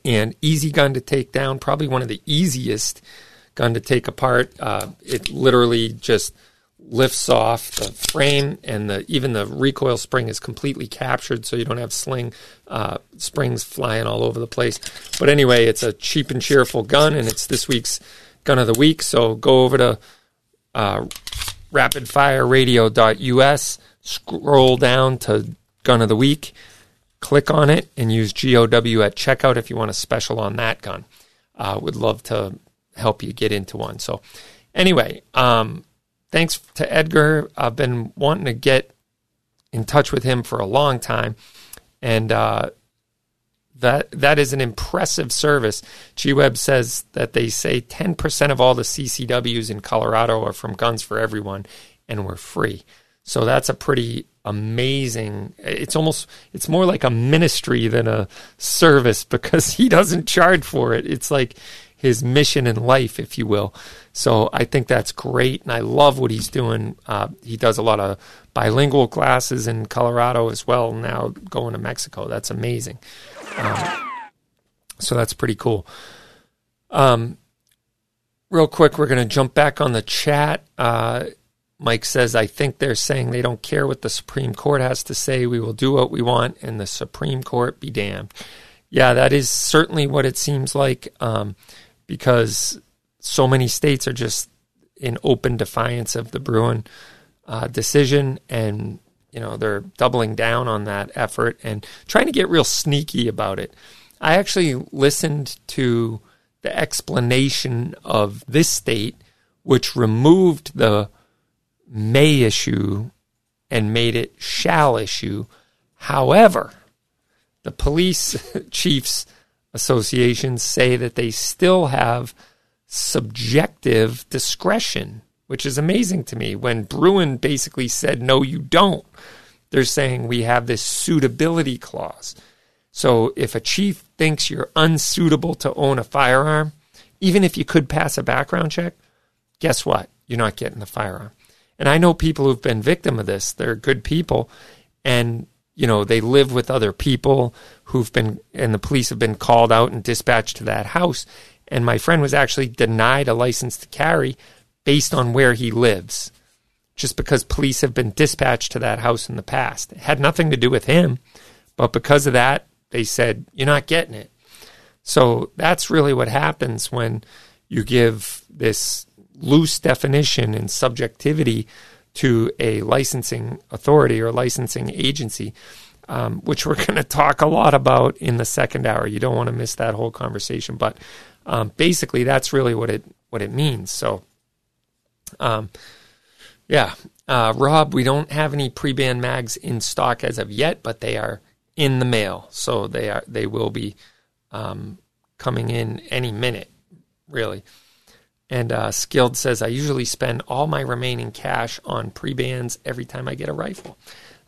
And easy gun to take down, probably one of the easiest gun to take apart. Uh, it literally just lifts off the frame, and the even the recoil spring is completely captured, so you don't have sling uh, springs flying all over the place. But anyway, it's a cheap and cheerful gun, and it's this week's gun of the week. So go over to uh, rapid fire radio dot U S, scroll down to Gun of the Week, click on it, and use G O W at checkout if you want a special on that gun. Uh, would love to help you get into one. So anyway, um, thanks to Edgar. I've been wanting to get in touch with him for a long time, and uh, that that is an impressive service. G-Web says that they say ten percent of all the C C Ws in Colorado are from Guns for Everyone, and we're free. So that's a pretty amazing, it's almost, it's more like a ministry than a service, because he doesn't charge for it. It's like his mission in life, if you will. So I think that's great, and I love what he's doing. Uh, he does a lot of bilingual classes in Colorado as well, now going to Mexico. That's amazing. Um, so that's pretty cool. Um, real quick, we're going to jump back on the chat. Uh, Mike says, I think they're saying they don't care what the Supreme Court has to say. We will do what we want, and the Supreme Court be damned. Yeah, that is certainly what it seems like, um, because so many states are just in open defiance of the Bruen uh, decision, and you know they're doubling down on that effort and trying to get real sneaky about it. I actually listened to the explanation of this state, which removed the may issue and made it shall issue. However, the police chiefs associations say that they still have subjective discretion, which is amazing to me. When Bruen basically said, no, you don't, they're saying we have this suitability clause. So if a chief thinks you're unsuitable to own a firearm, even if you could pass a background check, guess what? You're not getting the firearm. And I know people who've been victim of this. They're good people, and you know, they live with other people who've been, and the police have been called out and dispatched to that house. And my friend was actually denied a license to carry based on where he lives, just because police have been dispatched to that house in the past. It had nothing to do with him, but because of that, they said, you're not getting it. So that's really what happens when you give this loose definition and subjectivity to a licensing authority or licensing agency, um, which we're going to talk a lot about in the second hour. You don't want to miss that whole conversation, but um, basically that's really what it what it means. So, um, yeah, uh, Rob, we don't have any pre-band mags in stock as of yet, but they are in the mail, so they are they will be um, coming in any minute, really. And uh, Skilled says, I usually spend all my remaining cash on pre-bands every time I get a rifle.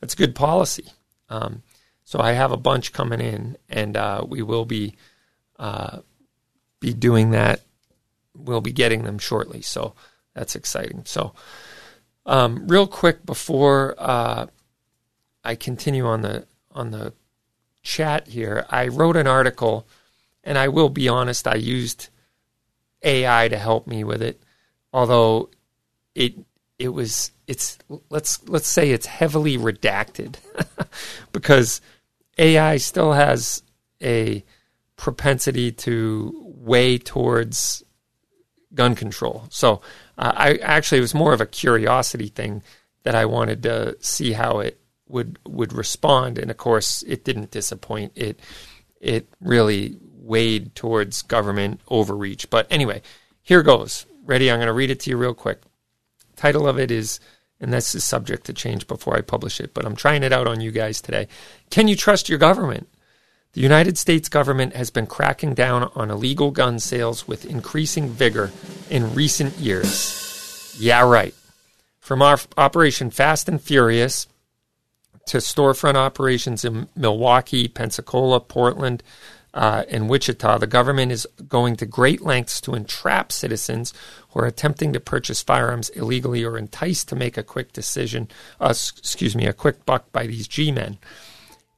That's a good policy. Um, so I have a bunch coming in, and uh, we will be uh, be doing that. We'll be getting them shortly, so that's exciting. So um, real quick before uh, I continue on the on the chat here, I wrote an article, and I will be honest, I used A I to help me with it, although it it was it's let's let's say it's heavily redacted because A I still has a propensity to weigh towards gun control. So uh, I actually it was more of a curiosity thing that I wanted to see how it would would respond, and of course it didn't disappoint. It it really weighed towards government overreach. But anyway, here goes. Ready? I'm going to read it to you real quick. Title of it is, and this is subject to change before I publish it, but I'm trying it out on you guys today. Can you trust your government? The United States government has been cracking down on illegal gun sales with increasing vigor in recent years. Yeah, right. From our Operation Fast and Furious to storefront operations in Milwaukee, Pensacola, Portland, Uh, in Wichita, the government is going to great lengths to entrap citizens who are attempting to purchase firearms illegally or enticed to make a quick decision, uh, excuse me, a quick buck by these G-men.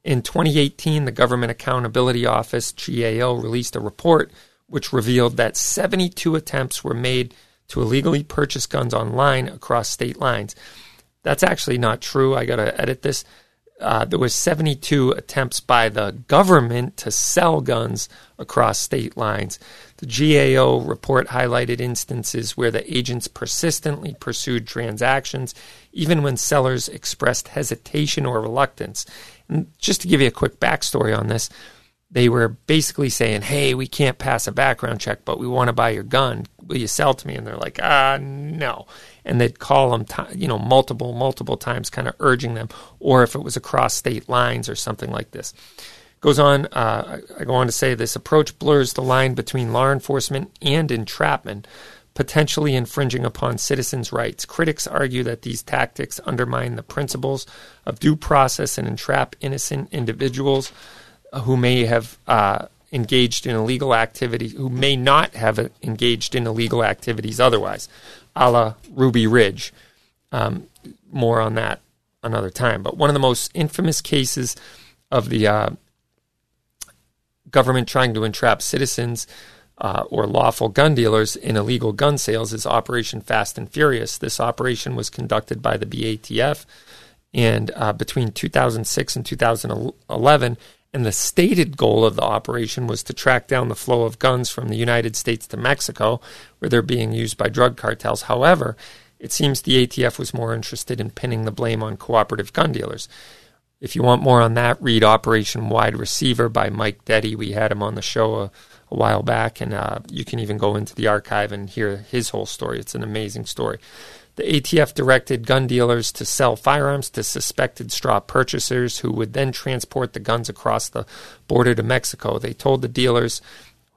In twenty eighteen, the Government Accountability Office, G A O, released a report which revealed that seventy-two attempts were made to illegally purchase guns online across state lines. That's actually not true. I got to edit this. Uh, there was seventy-two attempts by the government to sell guns across state lines. The G A O report highlighted instances where the agents persistently pursued transactions, even when sellers expressed hesitation or reluctance. And just to give you a quick backstory on this, they were basically saying, hey, we can't pass a background check, but we want to buy your gun. Will you sell to me? And they're like, ah, no. And they'd call them, t- you know, multiple, multiple times, kind of urging them, or if it was across state lines or something like this. Goes on, uh, I go on to say, this approach blurs the line between law enforcement and entrapment, potentially infringing upon citizens' rights. Critics argue that these tactics undermine the principles of due process and entrap innocent individuals who may have uh, engaged in illegal activity, who may not have engaged in illegal activities otherwise, a la Ruby Ridge. Um, more on that another time. But one of the most infamous cases of the uh, government trying to entrap citizens uh, or lawful gun dealers in illegal gun sales is Operation Fast and Furious. This operation was conducted by the B A T F and uh, between two thousand six and two thousand eleven, and the stated goal of the operation was to track down the flow of guns from the United States to Mexico, where they're being used by drug cartels. However, it seems the A T F was more interested in pinning the blame on cooperative gun dealers. If you want more on that, read Operation Wide Receiver by Mike Detty. We had him on the show a, a while back, and uh, you can even go into the archive and hear his whole story. It's an amazing story. The A T F directed gun dealers to sell firearms to suspected straw purchasers who would then transport the guns across the border to Mexico. They told the dealers,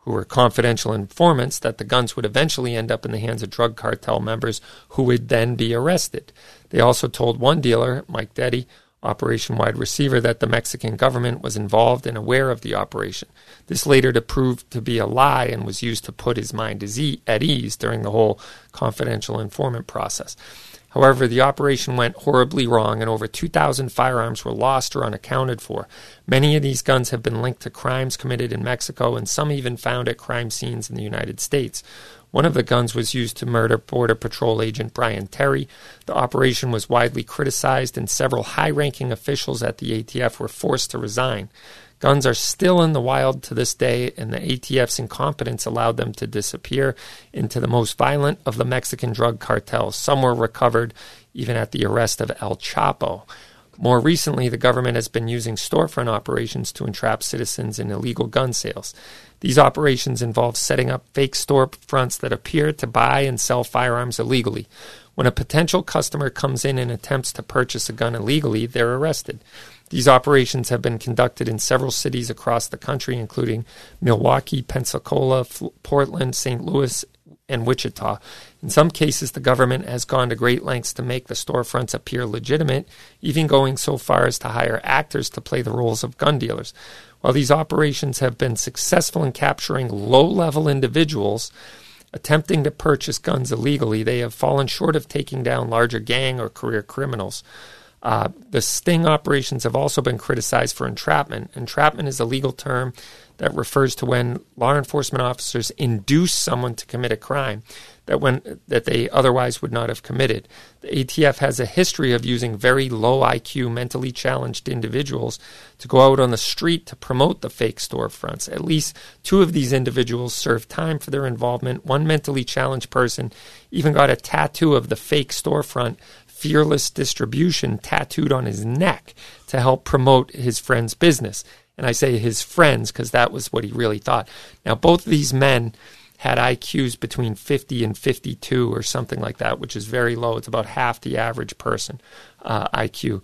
who were confidential informants, that the guns would eventually end up in the hands of drug cartel members who would then be arrested. They also told one dealer, Mike Detty, Operation Wide Receiver, that the Mexican government was involved and aware of the operation. This later to prove to be a lie and was used to put his mind at ease during the whole confidential informant process. However, the operation went horribly wrong, and over two thousand firearms were lost or unaccounted for. Many of these guns have been linked to crimes committed in Mexico, and some even found at crime scenes in the United States. One of the guns was used to murder Border Patrol agent Brian Terry. The operation was widely criticized, and several high-ranking officials at the A T F were forced to resign. Guns are still in the wild to this day, and the A T F's incompetence allowed them to disappear into the most violent of the Mexican drug cartels. Some were recovered even at the arrest of El Chapo. More recently, the government has been using storefront operations to entrap citizens in illegal gun sales. These operations involve setting up fake storefronts that appear to buy and sell firearms illegally. When a potential customer comes in and attempts to purchase a gun illegally, they're arrested. These operations have been conducted in several cities across the country, including Milwaukee, Pensacola, Portland, Saint Louis, and Wichita. In some cases, the government has gone to great lengths to make the storefronts appear legitimate, even going so far as to hire actors to play the roles of gun dealers. While these operations have been successful in capturing low-level individuals attempting to purchase guns illegally, they have fallen short of taking down larger gang or career criminals. Uh, the sting operations have also been criticized for entrapment. Entrapment is a legal term that refers to when law enforcement officers induce someone to commit a crime that when that they otherwise would not have committed. The A T F has a history of using very low I Q, mentally challenged individuals to go out on the street to promote the fake storefronts. At least two of these individuals served time for their involvement. One mentally challenged person even got a tattoo of the fake storefront Fearless Distribution tattooed on his neck to help promote his friend's business. And I say his friends because that was what he really thought. Now, both of these men had I Qs between fifty and fifty-two or something like that, which is very low. It's about half the average person uh, I Q.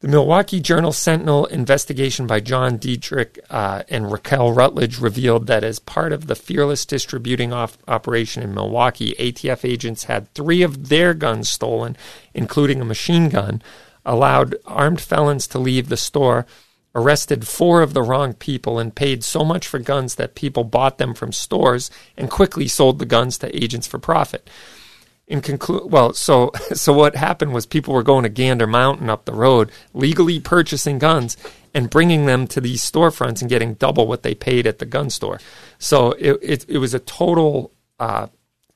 The Milwaukee Journal-Sentinel investigation by John Dietrich uh, and Raquel Rutledge revealed that as part of the Fearless Distributing off- operation in Milwaukee, A T F agents had three of their guns stolen, including a machine gun, allowed armed felons to leave the store, arrested four of the wrong people, and paid so much for guns that people bought them from stores and quickly sold the guns to agents for profit. In conclu- well, so so what happened was people were going to Gander Mountain up the road, legally purchasing guns and bringing them to these storefronts and getting double what they paid at the gun store. So it it, it was a total uh,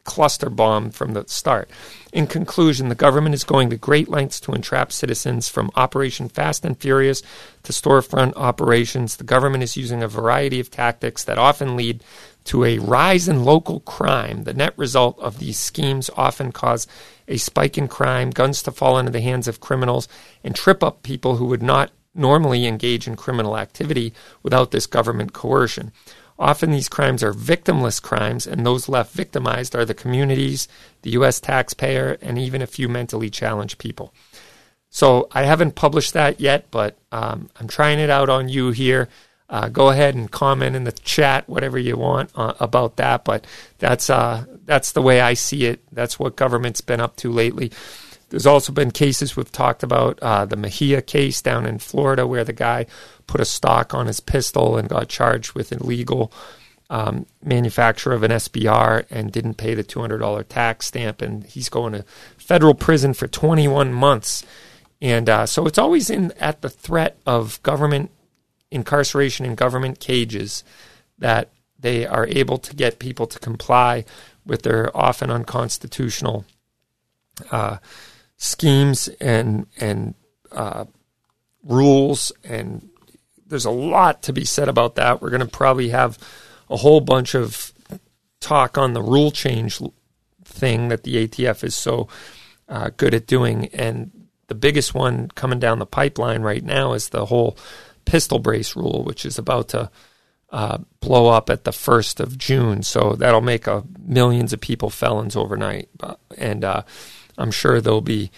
cluster bomb from the start. In conclusion, the government is going to great lengths to entrap citizens, from Operation Fast and Furious to storefront operations. The government is using a variety of tactics that often lead to a rise in local crime. The net result of these schemes often cause a spike in crime, guns to fall into the hands of criminals, and trip up people who would not normally engage in criminal activity without this government coercion. Often these crimes are victimless crimes, and those left victimized are the communities, the U S taxpayer, and even a few mentally challenged people. So I haven't published that yet, but um, I'm trying it out on you here. Uh, go ahead and comment in the chat, whatever you want uh, about that. But that's uh, that's the way I see it. That's what government's been up to lately. There's also been cases we've talked about, uh, the Mejia case down in Florida, where the guy put a stock on his pistol and got charged with illegal um, manufacture of an S B R and didn't pay the two hundred dollars tax stamp. And he's going to federal prison for twenty-one months. And uh, so it's always in at the threat of government incarceration in government cages that they are able to get people to comply with their often unconstitutional uh, schemes and and uh, rules. And there's a lot to be said about that. We're going to probably have a whole bunch of talk on the rule change thing that the A T F is so uh, good at doing. And the biggest one coming down the pipeline right now is the whole pistol brace rule, which is about to uh, blow up at the first of June. So that'll make uh, millions of people felons overnight. And uh, I'm sure they'll be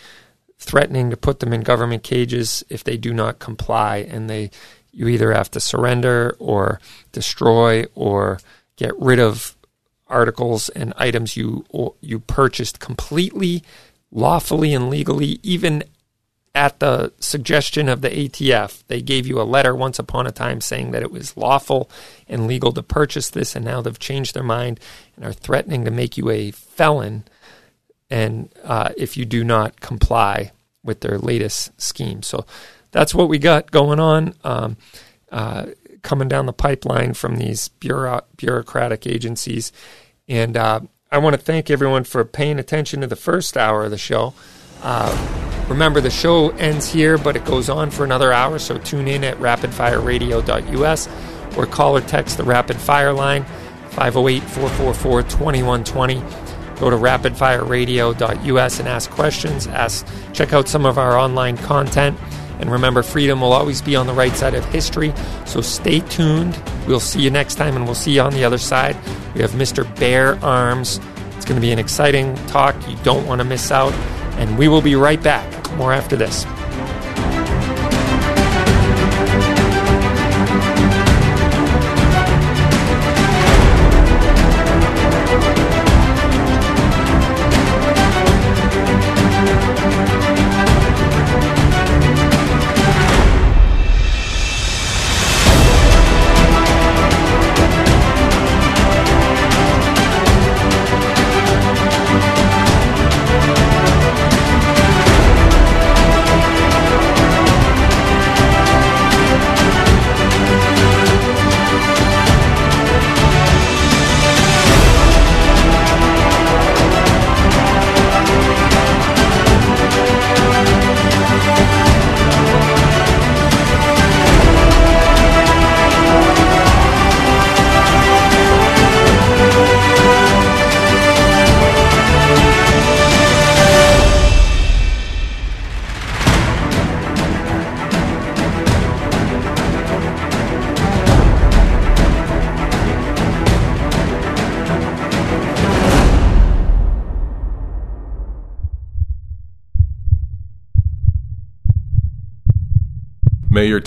threatening to put them in government cages if they do not comply. And they, you either have to surrender or destroy or get rid of articles and items you you purchased completely, lawfully and legally, even at the suggestion of the A T F, they gave you a letter once upon a time saying that it was lawful and legal to purchase this, and now they've changed their mind and are threatening to make you a felon and uh, if you do not comply with their latest scheme. So that's what we got going on um, uh, coming down the pipeline from these bureau- bureaucratic agencies. And uh, I want to thank everyone for paying attention to the first hour of the show. Uh, remember, the show ends here, but it goes on for another hour, so tune in at rapid fire radio dot U S or call or text the Rapid Fire line, five oh eight, four four four, two one two oh. Go to rapid fire radio dot U S and ask questions. Ask, check out some of our online content. And remember, freedom will always be on the right side of history, so stay tuned. We'll see you next time, and we'll see you on the other side. We have Mister Bear Arms. It's going to be an exciting talk. You don't want to miss out. And we will be right back. More after this. May your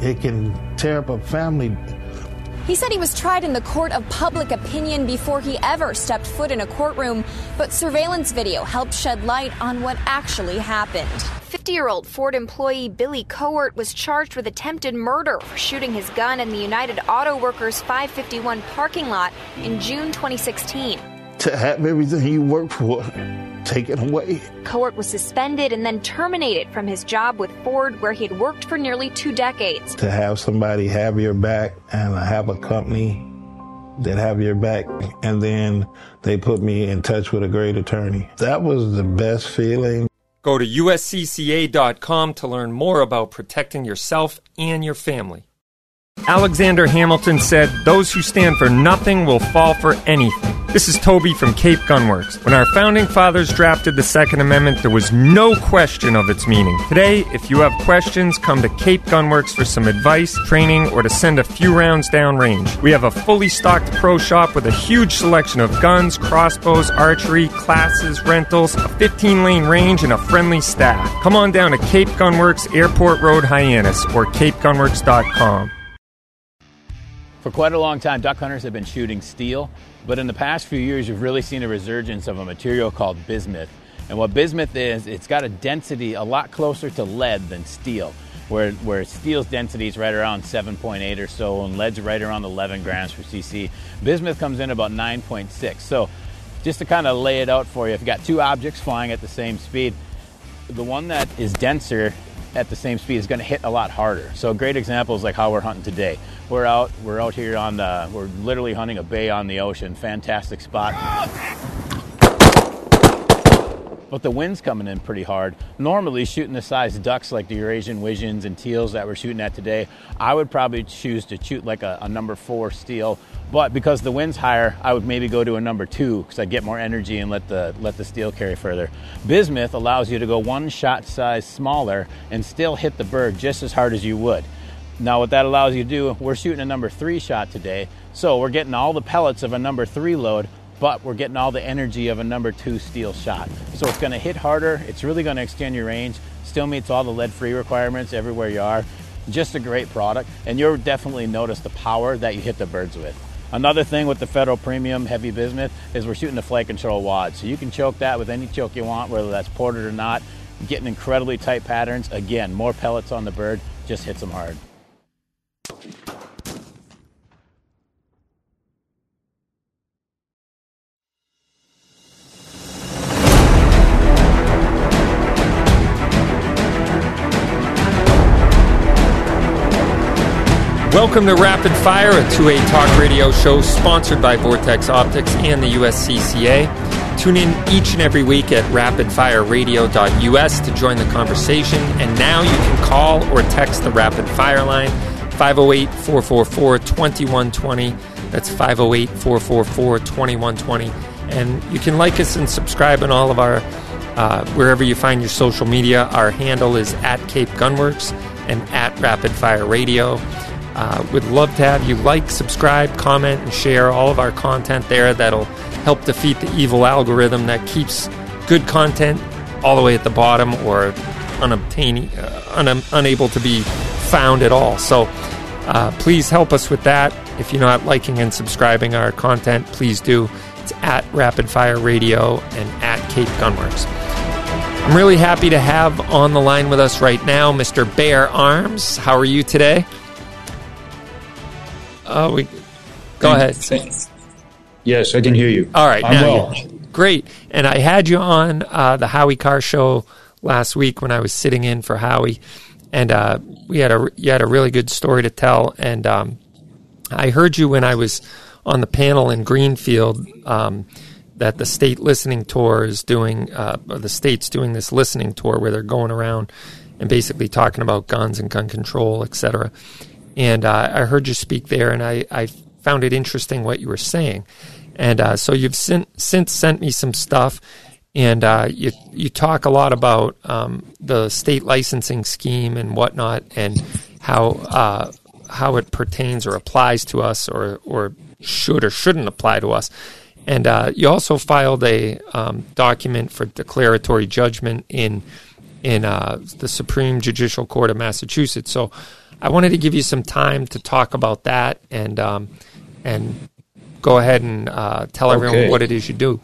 it can tear up a family. He said he was tried in the court of public opinion before he ever stepped foot in a courtroom, but surveillance video helped shed light on what actually happened. fifty-year-old Ford employee Billy Coert was charged with attempted murder for shooting his gun in the United Auto Workers five fifty-one parking lot in June twenty sixteen. To have everything you work for taken away. Coert was suspended and then terminated from his job with Ford, where he had worked for nearly two decades. To have somebody have your back and have a company that have your back, and then they put me in touch with a great attorney. That was the best feeling. Go to U S C C A dot com to learn more about protecting yourself and your family. Alexander Hamilton said, "Those who stand for nothing will fall for anything." This is Toby from Cape Gunworks. When our founding fathers drafted the Second Amendment, there was no question of its meaning. Today, if you have questions, come to Cape Gunworks for some advice, training, or to send a few rounds downrange. We have a fully stocked pro shop with a huge selection of guns, crossbows, archery, classes, rentals, a fifteen-lane range, and a friendly staff. Come on down to Cape Gunworks, Airport Road, Hyannis, or cape gunworks dot com. For quite a long time, duck hunters have been shooting steel, but in the past few years, you've really seen a resurgence of a material called bismuth. And what bismuth is, it's got a density a lot closer to lead than steel, where, where steel's density is right around seven point eight or so, and lead's right around eleven grams per C C. Bismuth comes in about nine point six. So just to kind of lay it out for you, if you've got two objects flying at the same speed, the one that is denser at the same speed is going to hit a lot harder. So a great example is like how we're hunting today. We're out, we're out here on the, we're literally hunting a bay on the ocean. Fantastic spot. but the wind's coming in pretty hard. Normally, shooting the size ducks like the Eurasian widgeons and teals that we're shooting at today, I would probably choose to shoot like a, a number four steel. But because the wind's higher, I would maybe go to a number two because I'd get more energy and let the let the steel carry further. Bismuth allows you to go one shot size smaller and still hit the bird just as hard as you would. Now what that allows you to do, we're shooting a number three shot today, so we're getting all the pellets of a number three load, but we're getting all the energy of a number two steel shot. So it's gonna hit harder, it's really gonna extend your range, still meets all the lead-free requirements everywhere you are. Just a great product, and you'll definitely notice the power that you hit the birds with. Another thing with the Federal Premium Heavy Bismuth is we're shooting the flight control wad. So you can choke that with any choke you want, whether that's ported or not, getting incredibly tight patterns. Again, more pellets on the bird, just hits them hard. Welcome to Rapid Fire, a two A talk radio show sponsored by Vortex Optics and the U S C C A. Tune in each and every week at rapid fire radio dot U S to join the conversation. And now you can call or text the Rapid Fire line, five oh eight, four four four, two one two oh. That's five oh eight, four four four, two one two oh. And you can like us and subscribe on all of our, uh, wherever you find your social media. Our handle is at Cape Gunworks and at Rapid Fire Radio. Uh, would love to have you like, subscribe, comment, and share all of our content there. That'll help defeat the evil algorithm that keeps good content all the way at the bottom or unobtain, uh, un- unable to be found at all. So uh, please help us with that. If you're not liking and subscribing our content, please do. It's at Rapid Fire Radio and at Cape Gunworks. I'm really happy to have on the line with us right now Mister Bearing Arms. How are you today? Oh, we go ahead. Thanks. Yes, I can hear you. All right, I'm now well. You, great. And I had you on uh, the Howie Carr show last week when I was sitting in for Howie, and uh, we had a you had a really good story to tell. And um, I heard you when I was on the panel in Greenfield um, that the state listening tour is doing, uh, or the state's doing this listening tour where they're going around and basically talking about guns and gun control, et cetera. And uh, I heard you speak there, and I, I found it interesting what you were saying. And uh, so you've sin- since sent me some stuff, and uh, you you talk a lot about um, the state licensing scheme and whatnot, and how uh, how it pertains or applies to us, or or should or shouldn't apply to us. And uh, you also filed a um, document for declaratory judgment in in uh, the Supreme Judicial Court of Massachusetts. So I wanted to give you some time to talk about that and um, and go ahead and uh, tell everyone okay. what it is you do.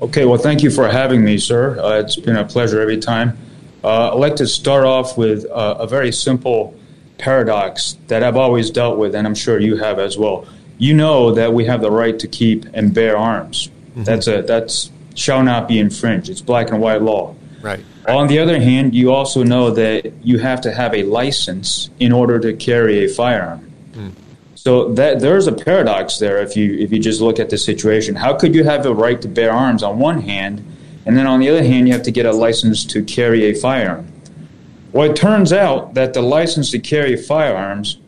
Okay. Well, thank you for having me, sir. Uh, it's been a pleasure every time. Uh, I'd like to start off with uh, a very simple paradox that I've always dealt with, and I'm sure you have as well. You know that we have the right to keep and bear arms. Mm-hmm. That's a that's shall not be infringed. It's black and white law. Right. On the other hand, you also know that you have to have a license in order to carry a firearm. Mm. So that there's a paradox there if you if you just look at the situation. How could you have a right to bear arms on one hand, and then on the other hand you have to get a license to carry a firearm? Well, it turns out that the license to carry firearms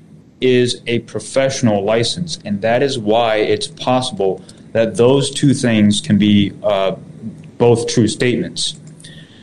is a professional license, and that is why it's possible that those two things can be uh, both true statements.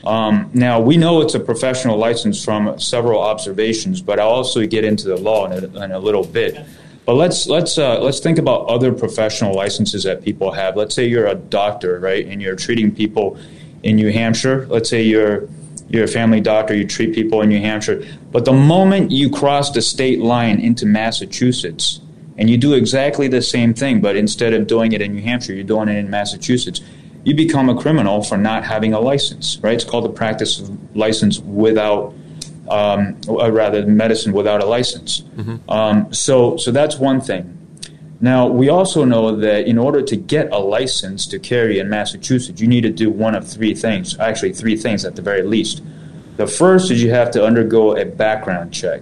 Um, now, we know it's a professional license from several observations, but I'll also get into the law in a, in a little bit. But let's let's uh, let's think about other professional licenses that people have. Let's say you're a doctor, right, and you're treating people in New Hampshire. Let's say you're, you're a family doctor, you treat people in New Hampshire. But the moment you cross the state line into Massachusetts, and you do exactly the same thing, but instead of doing it in New Hampshire, you're doing it in Massachusetts, you become a criminal for not having a license, right? It's called the practice of license without, um, or rather medicine without a license. Mm-hmm. Um, so, so that's one thing. Now, we also know that in order to get a license to carry in Massachusetts, you need to do one of three things, actually three things at the very least. The first is you have to undergo a background check.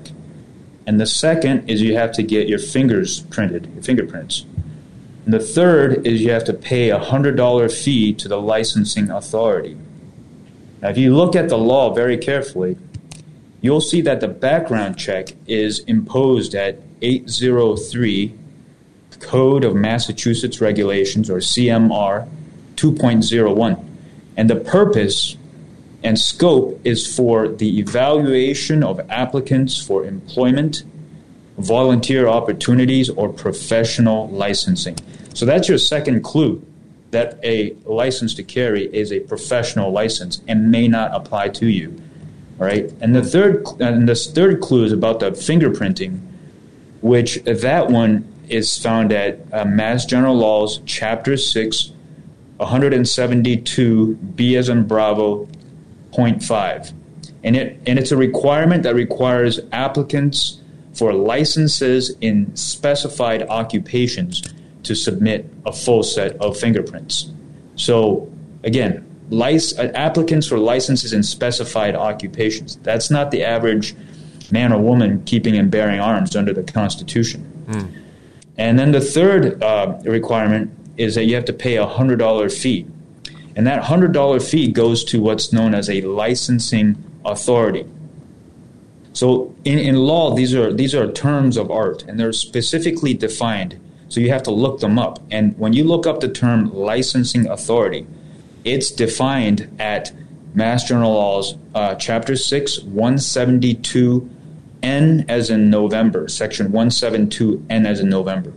And the second is you have to get your fingers printed, your fingerprints. The third is you have to pay a one hundred dollars fee to the licensing authority. Now, if you look at the law very carefully, you'll see that the background check is imposed at eight oh three Code of Massachusetts Regulations, or C M R two point oh one. And the purpose and scope is for the evaluation of applicants for employment, volunteer opportunities, or professional licensing. So that's your second clue, that a license to carry is a professional license and may not apply to you. All right. And the third, and this third clue is about the fingerprinting, which that one is found at uh, Mass General Laws, Chapter six, one seventy-two, B as in Bravo, point five. And it and it's a requirement that requires applicants for licenses in specified occupations to submit a full set of fingerprints. So, again, lic- applicants for licenses in specified occupations. That's not the average man or woman keeping and bearing arms under the Constitution. Mm. And then the third uh, requirement is that you have to pay a one hundred dollars fee. And that one hundred dollars fee goes to what's known as a licensing authority. So in, in law, these are these are terms of art, and they're specifically defined. So you have to look them up. And when you look up the term licensing authority, it's defined at Mass General Laws, uh, Chapter six, one seventy-two, N as in November, Section one seventy-two, N as in November.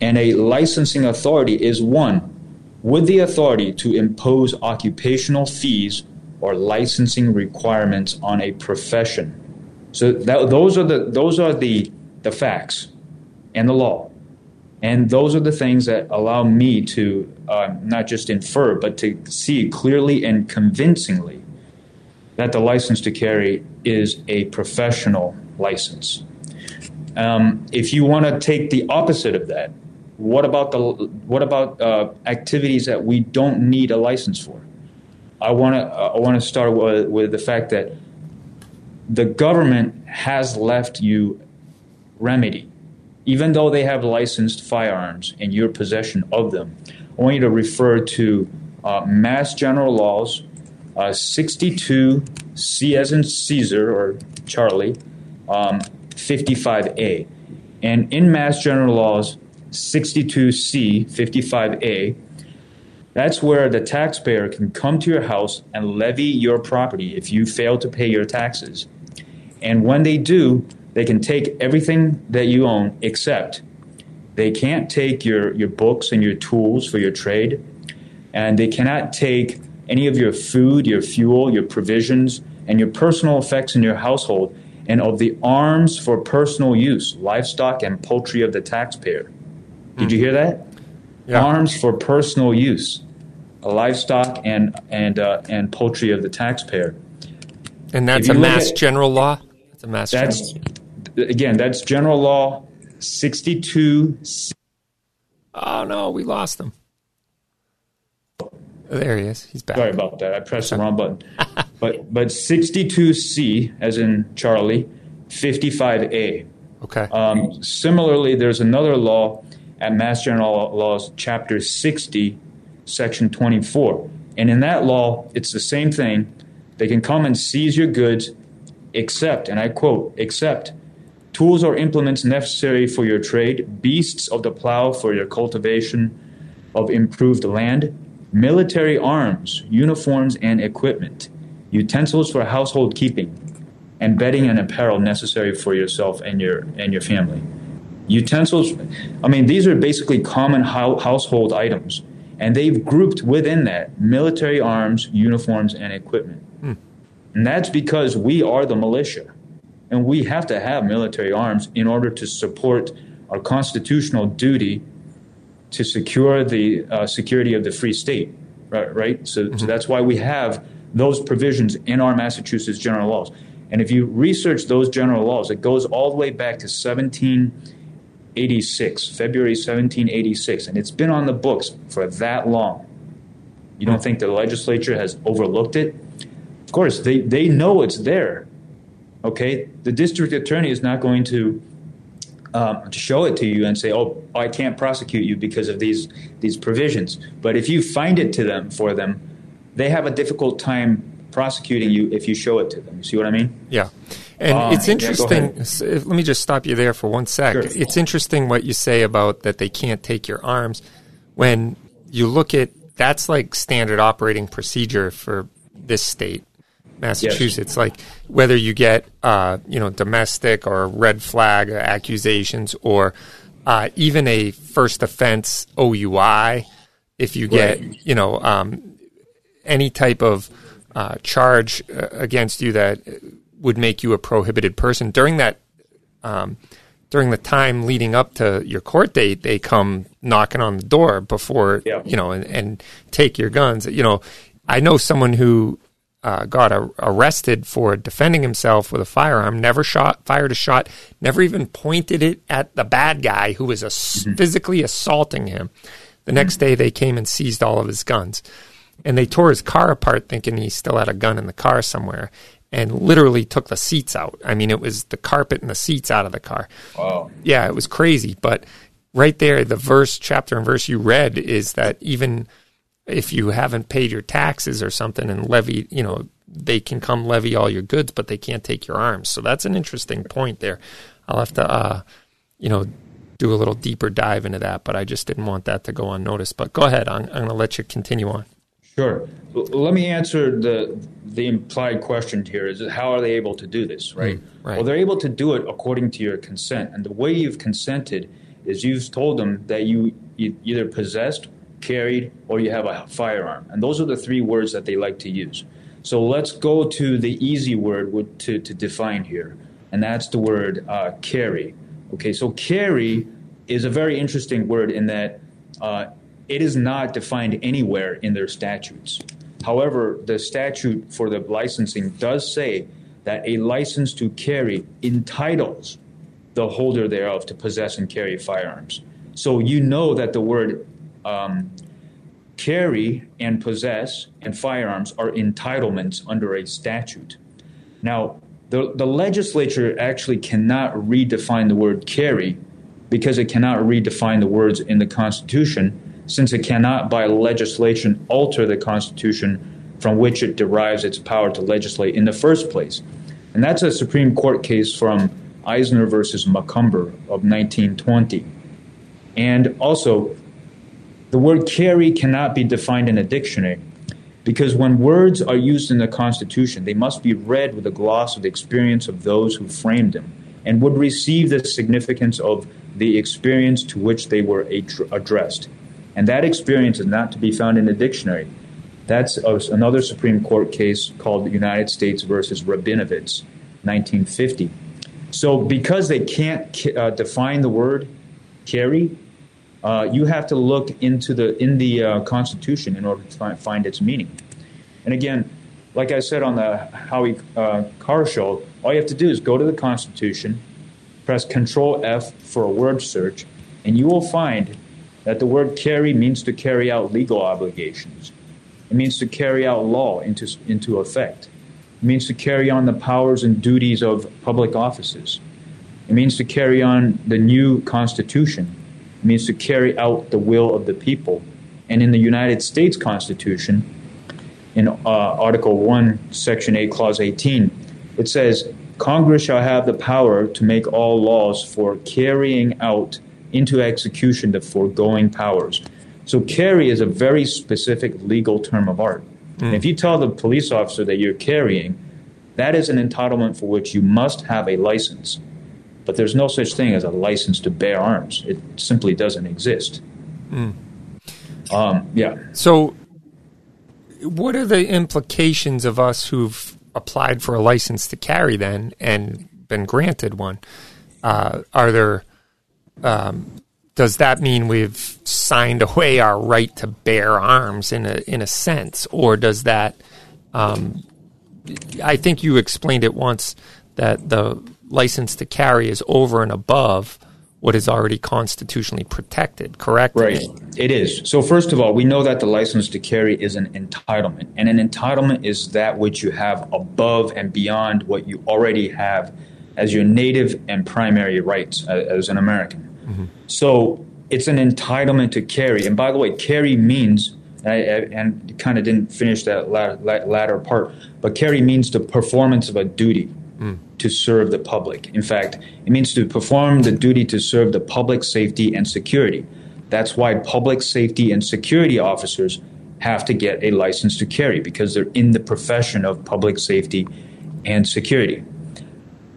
And a licensing authority is one with the authority to impose occupational fees or licensing requirements on a profession. So that, those are the those are the the facts and the law, and those are the things that allow me to uh, not just infer, but to see clearly and convincingly that the license to carry is a professional license. Um, if you want to take the opposite of that, what about the what about uh, activities that we don't need a license for? I want to uh, I want to start with, with the fact that the government has left you remedy, even though they have licensed firearms in your possession of them. I want you to refer to uh, Mass General Laws, uh, sixty-two, C as in Caesar or Charlie, um, fifty-five A. And in Mass General Laws, sixty-two C, fifty-five A, that's where the taxpayer can come to your house and levy your property if you fail to pay your taxes. And when they do, they can take everything that you own, except they can't take your, your books and your tools for your trade, and they cannot take any of your food, your fuel, your provisions, and your personal effects in your household, and of the arms for personal use, livestock and poultry of the taxpayer. Did you hear that? Yeah. Arms for personal use, livestock and and uh, and poultry of the taxpayer. And that's a mass at, general law? That's a mass that's, general law. Again, that's General Law sixty-two. Oh, no, we lost him. There he is. He's back. Sorry about that. I pressed the wrong button. But but sixty-two C, as in Charlie, fifty-five A. Okay. Um, similarly, there's another law at Mass General Laws, Chapter sixty, Section twenty-four. And in that law, it's the same thing. They can come and seize your goods, except, and I quote, except tools or implements necessary for your trade, beasts of the plow for your cultivation of improved land, military arms, uniforms and equipment, utensils for household keeping, and bedding and apparel necessary for yourself and your and your family. Utensils, I mean, these are basically common ho- household items, and they've grouped within that military arms, uniforms, and equipment. Hmm. And that's because we are the militia, and we have to have military arms in order to support our constitutional duty to secure the uh, security of the free state, right? right? So, mm-hmm. so that's why we have those provisions in our Massachusetts general laws. And if you research those general laws, it goes all the way back to seventeen eighty-six, February seventeen eighty-six, and it's been on the books for that long. You don't think the legislature has overlooked it? Of course, they, they know it's there, okay? The district attorney is not going to um, show it to you and say, oh, I can't prosecute you because of these these provisions. But if you find it to them for them, they have a difficult time prosecuting you if you show it to them. You see what I mean? Yeah. And um, it's interesting. Yeah, so let me just stop you there for one sec. Sure. It's interesting what you say about that they can't take your arms. When you look at, that's like standard operating procedure for this state, Massachusetts. Yes. Like whether you get, uh, you know, domestic or red flag accusations or uh, even a first offense O U I, if you get, right. you know, um, any type of uh, charge uh, against you that would make you a prohibited person during that um, during the time leading up to your court date, they come knocking on the door before yeah. you know and, and take your guns. You know, I know someone who uh, got a- arrested for defending himself with a firearm, never shot, fired a shot, never even pointed it at the bad guy who was a- mm-hmm. physically assaulting him. The next day, they came and seized all of his guns, and they tore his car apart, thinking he still had a gun in the car somewhere. And literally took the seats out. I mean, it was the carpet and the seats out of the car. Wow. Yeah, it was crazy. But right there, the verse, chapter and verse you read is that even if you haven't paid your taxes or something and levy, you know, they can come levy all your goods, but they can't take your arms. So that's an interesting point there. I'll have to, uh, you know, do a little deeper dive into that, but I just didn't want that to go unnoticed. But go ahead. I'm, I'm going to let you continue on. Sure. Let me answer the the implied question here is how are they able to do this, right? Mm, right? Well, they're able to do it according to your consent. And the way you've consented is you've told them that you, you either possessed, carried, or you have a firearm. And those are the three words that they like to use. So let's go to the easy word to, to define here, and that's the word uh, carry. Okay, so carry is a very interesting word in that uh, it is not defined anywhere in their statutes. However, the statute for the licensing does say that a license to carry entitles the holder thereof to possess and carry firearms. So you know that the word um, carry and possess and firearms are entitlements under a statute. Now, the, the legislature actually cannot redefine the word carry because it cannot redefine the words in the Constitution, since it cannot by legislation alter the Constitution from which it derives its power to legislate in the first place. And that's a Supreme Court case from Eisner versus McCumber of nineteen twenty. And also, the word carry cannot be defined in a dictionary because when words are used in the Constitution, they must be read with a gloss of the experience of those who framed them and would receive the significance of the experience to which they were ad- addressed. And that experience is not to be found in a dictionary. That's a, another Supreme Court case called United States versus Rabinowitz, nineteen fifty. So because they can't uh, define the word carry, uh, you have to look into the in the uh, Constitution in order to find, find its meaning. And again, like I said on the Howie uh, Carr show, all you have to do is go to the Constitution, press Control F for a word search, and you will find that the word carry means to carry out legal obligations. It means to carry out law into into effect. It means to carry on the powers and duties of public offices. It means to carry on the new Constitution. It means to carry out the will of the people. And in the United States Constitution, in uh, Article one, Section eight, Clause eighteen, it says, Congress shall have the power to make all laws for carrying out into execution the foregoing powers. So carry is a very specific legal term of art. Mm. And if you tell the police officer that you're carrying, that is an entitlement for which you must have a license. But there's no such thing as a license to bear arms. It simply doesn't exist. Mm. Um, yeah. So what are the implications of us who've applied for a license to carry then and been granted one? Uh, are there... Um, does that mean we've signed away our right to bear arms in a in a sense, or does that? Um, I think you explained it once that the license to carry is over and above what is already constitutionally protected. Correct? Right. It is. So first of all, we know that the license to carry is an entitlement, and an entitlement is that which you have above and beyond what you already have as your native and primary rights uh, as an American. So it's an entitlement to carry. And by the way, carry means I, I, and kind of didn't finish that la- la- latter part. But carry means the performance of a duty mm. to serve the public. In fact, it means to perform the duty to serve the public safety and security. That's why public safety and security officers have to get a license to carry, because they're in the profession of public safety and security.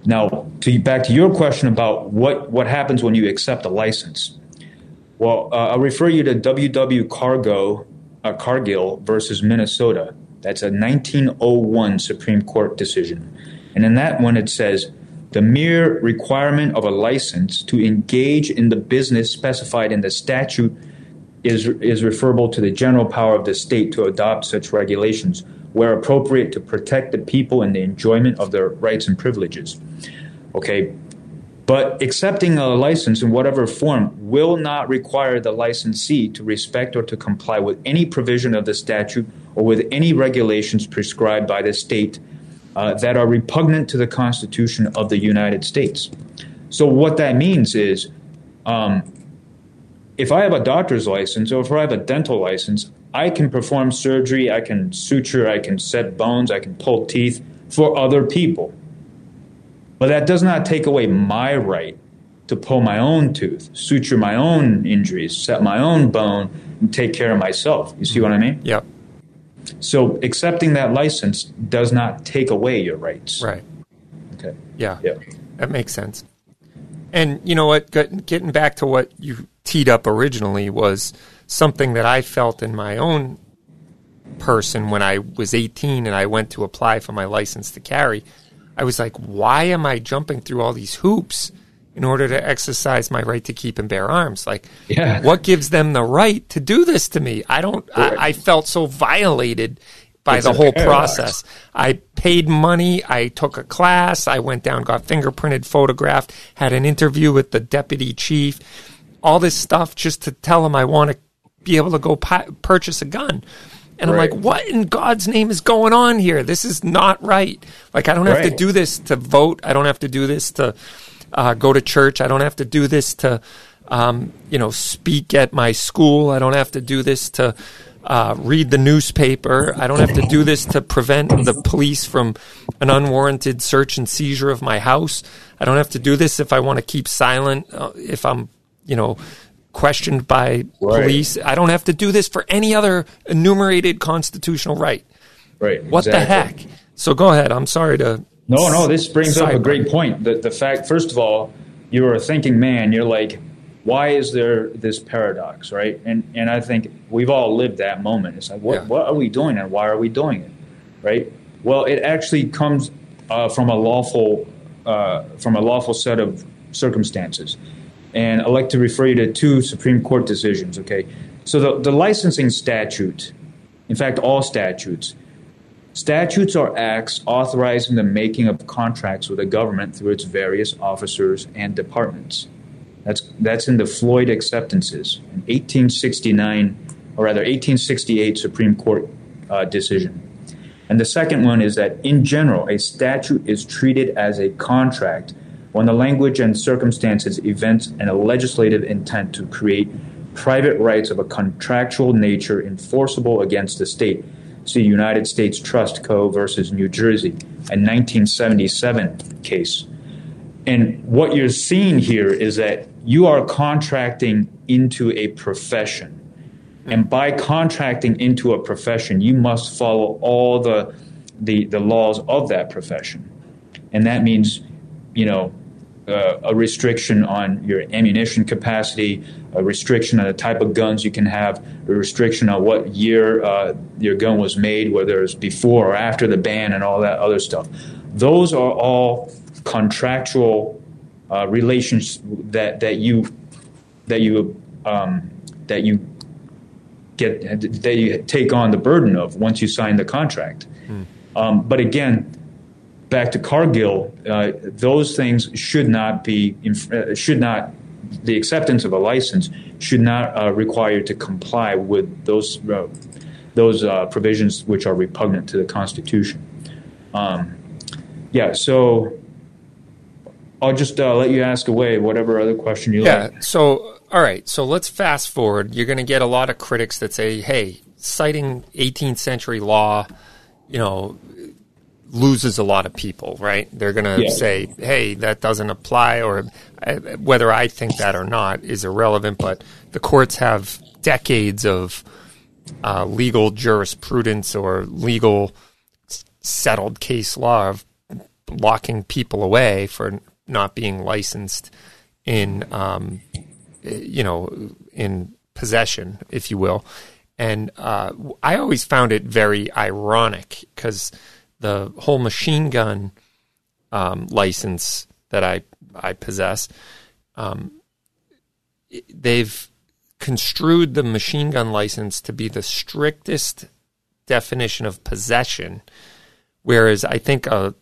Now, to back to your question about what, what happens when you accept a license. Well, uh, I'll refer you to W W Cargo, uh, Cargill versus Minnesota. That's a nineteen oh one Supreme Court decision. And in that one, it says, the mere requirement of a license to engage in the business specified in the statute is is referable to the general power of the state to adopt such regulations where appropriate to protect the people and the enjoyment of their rights and privileges. Okay, but accepting a license in whatever form will not require the licensee to respect or to comply with any provision of the statute or with any regulations prescribed by the state uh, that are repugnant to the Constitution of the United States. So what that means is, um, if I have a doctor's license or if I have a dental license, I can perform surgery, I can suture, I can set bones, I can pull teeth for other people. But that does not take away my right to pull my own tooth, suture my own injuries, set my own bone, and take care of myself. You see what I mean? Yeah. So accepting that license does not take away your rights. Right. Okay. Yeah. Yeah. That makes sense. And you know what, getting back to what you teed up originally was something that I felt in my own person when I was eighteen and I went to apply for my license to carry. I was like, why am I jumping through all these hoops in order to exercise my right to keep and bear arms? Like, yeah. What gives them the right to do this to me? I don't, I, I felt so violated by it's the whole paradox. Process. I paid money. I took a class. I went down, got fingerprinted, photographed, had an interview with the deputy chief, all this stuff just to tell him I want to be able to go pi- purchase a gun. And right. I'm like, what in God's name is going on here? This is not right. Like, I don't have right. to do this to vote. I don't have to do this to uh, go to church. I don't have to do this to, um, you know, speak at my school. I don't have to do this to uh, read the newspaper. I don't have to do this to prevent the police from an unwarranted search and seizure of my house. I don't have to do this if I want to keep silent, uh, if I'm, you know, questioned by right. police. I don't have to do this for any other enumerated constitutional right. Right. What exactly. the heck? So go ahead. I'm sorry to. No, no. This brings up a great point. The, the fact, first of all, you're a thinking man. You're like, why is there this paradox, right? And and I think we've all lived that moment. It's like, what yeah. what are we doing and why are we doing it, right? Well, it actually comes uh, from a lawful uh, from a lawful set of circumstances. And I'd like to refer you to two Supreme Court decisions, okay? So the, the licensing statute, in fact, all statutes, statutes are acts authorizing the making of contracts with the government through its various officers and departments. That's that's in the Floyd acceptances, an eighteen sixty-nine, or rather eighteen sixty-eight Supreme Court uh, decision. And the second one is that, in general, a statute is treated as a contract when the language and circumstances, events, and a legislative intent to create private rights of a contractual nature enforceable against the state. See United States Trust Co. versus New Jersey, a nineteen seventy-seven case. And what you're seeing here is that you are contracting into a profession. And by contracting into a profession, you must follow all the the, the laws of that profession. And that means, you know, Uh, a restriction on your ammunition capacity, a restriction on the type of guns you can have, a restriction on what year uh, your gun was made, whether it was before or after the ban and all that other stuff. Those are all contractual uh, relations that, that you that you um, that you get that you take on the burden of once you sign the contract. Mm. Um, but again, back to Cargill, uh, those things should not be, inf- should not, the acceptance of a license should not uh, require to comply with those uh, those uh, provisions which are repugnant to the Constitution. Um, yeah, so I'll just uh, let you ask away whatever other question you yeah, like. Yeah, so All right, so let's fast forward. You're going to get a lot of critics that say, hey, citing eighteenth century law, you know, loses a lot of people, right? They're going to yeah. say, hey, that doesn't apply, or uh, whether I think that or not is irrelevant, but the courts have decades of uh, legal jurisprudence or legal settled case law of locking people away for not being licensed in um you know, in possession, if you will. And uh, I always found it very ironic because the whole machine gun um, license that I, I possess, um, they've construed the machine gun license to be the strictest definition of possession, whereas I think a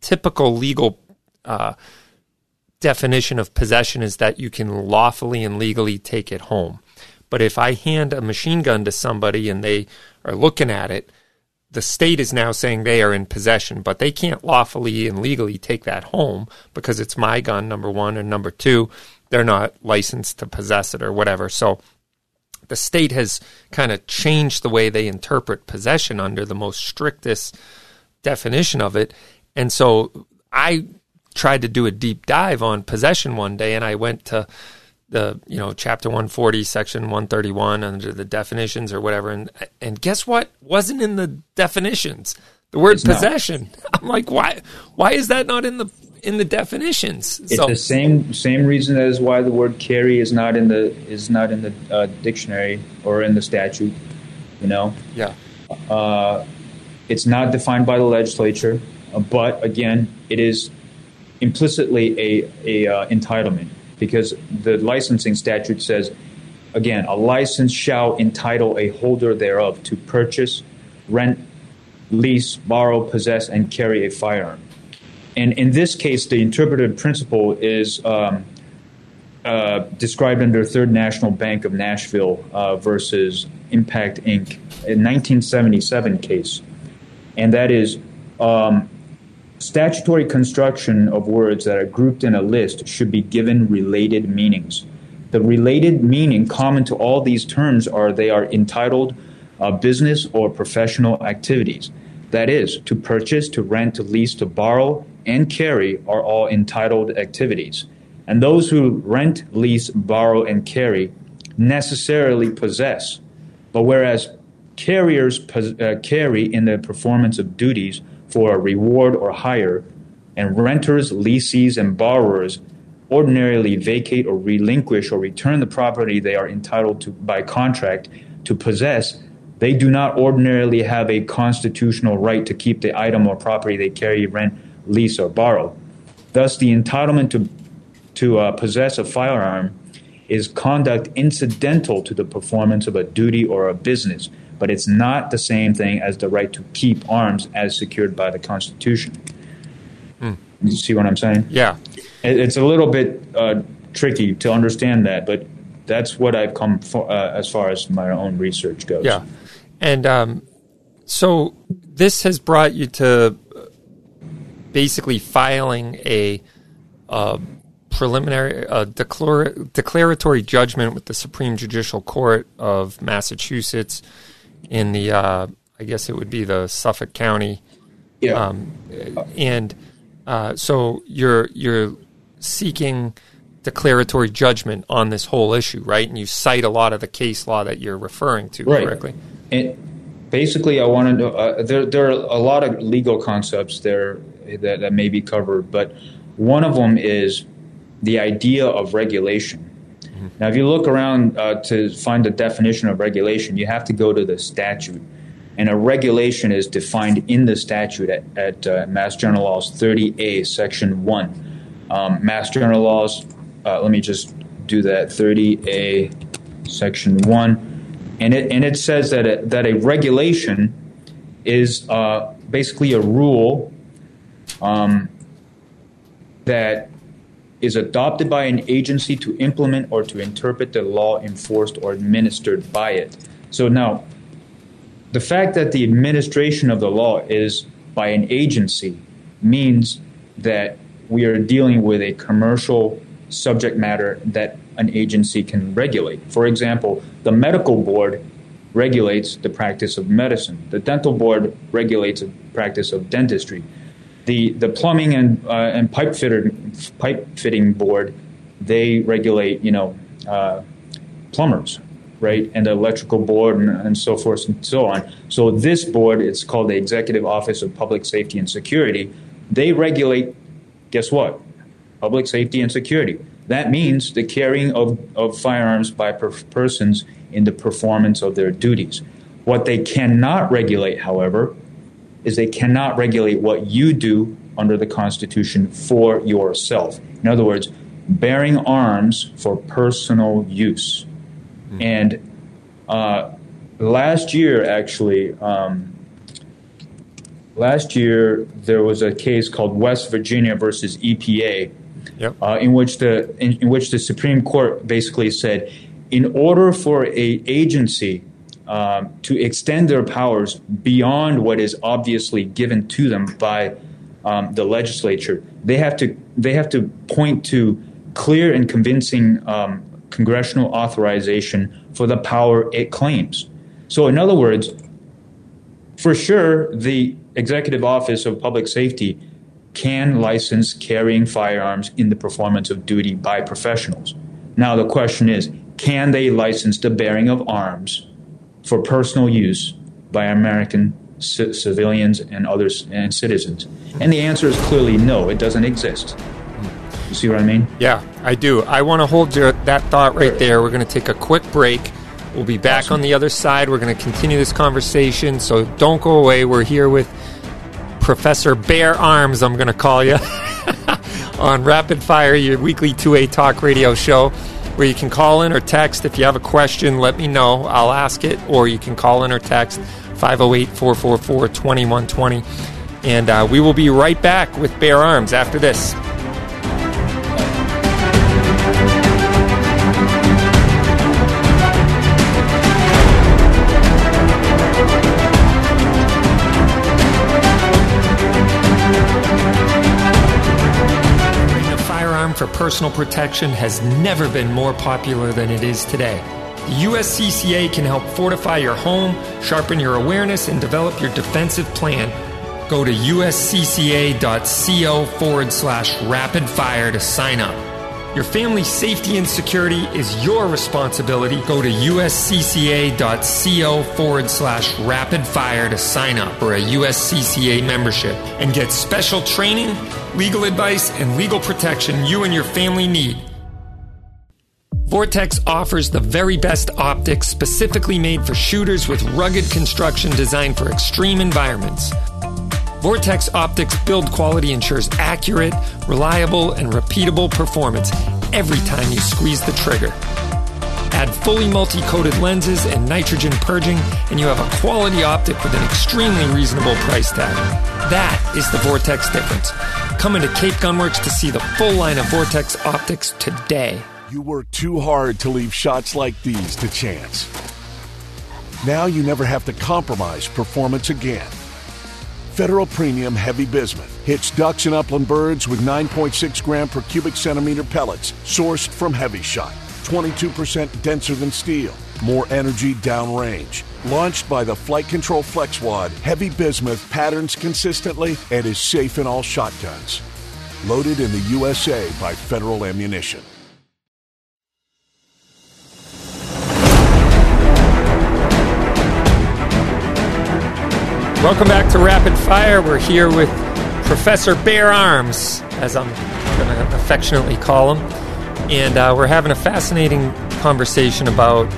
typical legal uh definition of possession is that you can lawfully and legally take it home. But if I hand a machine gun to somebody and they are looking at it, the state is now saying they are in possession, but they can't lawfully and legally take that home because it's my gun, number one, and number two, they're not licensed to possess it or whatever. So the state has kind of changed the way they interpret possession under the most strictest definition of it. And so I tried to do a deep dive on possession one day, and I went to the, you know, chapter one forty, section one thirty-one under the definitions or whatever, and and guess what wasn't in the definitions? The word it's possession. Not. I'm like, why why is that not in the in the definitions? It's so, the same same reason that is why the word carry is not in the is not in the uh, dictionary or in the statute, you know? Yeah. Uh, it's not defined by the legislature, but again, it is implicitly a, a uh, entitlement, because the licensing statute says, again, a license shall entitle a holder thereof to purchase, rent, lease, borrow, possess, and carry a firearm. And in this case, the interpretive principle is um, uh, described under Third National Bank of Nashville uh, versus Impact Incorporated, a nineteen seventy-seven case. And that is... Um, statutory construction of words that are grouped in a list should be given related meanings. The related meaning common to all these terms are they are entitled uh, business or professional activities. That is, to purchase, to rent, to lease, to borrow, and carry are all entitled activities. And those who rent, lease, borrow, and carry necessarily possess. But whereas carriers pos- uh, carry in the performance of duties for a reward or hire, and renters, lessees, and borrowers ordinarily vacate or relinquish or return the property they are entitled to by contract to possess, they do not ordinarily have a constitutional right to keep the item or property they carry, rent, lease, or borrow. Thus, the entitlement to, to uh, possess a firearm is conduct incidental to the performance of a duty or a business, but it's not the same thing as the right to keep arms as secured by the Constitution. Mm. You see what I'm saying? Yeah. It's a little bit uh, tricky to understand that, but that's what I've come for uh, as far as my own research goes. Yeah. And um, so this has brought you to basically filing a uh, preliminary uh, declar- declaratory judgment with the Supreme Judicial Court of Massachusetts in the, uh, I guess it would be the Suffolk County. Yeah. Um, and uh, so you're you're seeking declaratory judgment on this whole issue, right? And you cite a lot of the case law that you're referring to, right, correctly. And basically, I want to know, uh, there, there are a lot of legal concepts there that, that may be covered, but one of them is the idea of regulation. Now, if you look around uh, to find the definition of regulation, you have to go to the statute. And a regulation is defined in the statute at, at uh, Mass General Laws thirty A, Section one. Um, Mass General Laws, uh, let me just do that, thirty A, Section one. And it and it says that a, that a regulation is uh, basically a rule um, that is adopted by an agency to implement or to interpret the law enforced or administered by it. So now, the fact that the administration of the law is by an agency means that we are dealing with a commercial subject matter that an agency can regulate. For example, the medical board regulates the practice of medicine. The dental board regulates the practice of dentistry. The the plumbing and uh, and pipe fitter pipe fitting board, they regulate you know uh, plumbers, right? And the electrical board and, and so forth and so on. So this board, it's called the Executive Office of Public Safety and Security. They regulate, guess what? Public safety and security. That means the carrying of, of firearms by per- persons in the performance of their duties. What they cannot regulate, however, is they cannot regulate what you do under the Constitution for yourself. In other words, bearing arms for personal use. Mm-hmm. And uh, last year, actually, um, last year there was a case called West Virginia versus E P A, yep. uh, in which the in, in which the Supreme Court basically said, in order for a agency um, to extend their powers beyond what is obviously given to them by um, the legislature, they have to they have to point to clear and convincing um, congressional authorization for the power it claims. So, in other words, for sure, the Executive Office of Public Safety can license carrying firearms in the performance of duty by professionals. Now, the question is, can they license the bearing of arms for personal use by American c- civilians and others and citizens? And the answer is clearly no, it doesn't exist. You see what I mean? Yeah, I do. I want to hold your, that thought right there. We're going to take a quick break. We'll be back awesome. On the other side. We're going to continue this conversation, so don't go away. We're here with Professor Bear Arms, I'm going to call you, on Rapid Fire, your weekly two A talk radio show, where you can call in or text. If you have a question, let me know. I'll ask it, or you can call in or text five oh eight, four four four, two one two zero. And uh, we will be right back with Bear Arms after this. For personal protection has never been more popular than it is today. The U S C C A can help fortify your home, sharpen your awareness, and develop your defensive plan. Go to uscca.co forward slash rapid fire to sign up. Your family's safety and security is your responsibility. Go to uscca.co forward slash rapid fire to sign up for a U S C C A membership and get special training, legal advice, and legal protection you and your family need. Vortex offers the very best optics specifically made for shooters with rugged construction designed for extreme environments. Vortex Optics build quality ensures accurate, reliable, and repeatable performance every time you squeeze the trigger. Add fully multi-coated lenses and nitrogen purging, and you have a quality optic with an extremely reasonable price tag. That is the Vortex difference. Come into Cape Gunworks to see the full line of Vortex Optics today. You work too hard to leave shots like these to chance. Now you never have to compromise performance again. Federal Premium Heavy Bismuth hits ducks and upland birds with nine point six gram per cubic centimeter pellets sourced from Heavy Shot. twenty-two percent denser than steel, more energy downrange. Launched by the Flight Control FlexWad, Heavy Bismuth patterns consistently and is safe in all shotguns. Loaded in the U S A by Federal Ammunition. Welcome back to Rapid Fire. We're here with Professor Bear Arms, as I'm going to affectionately call him. And uh, we're having a fascinating conversation about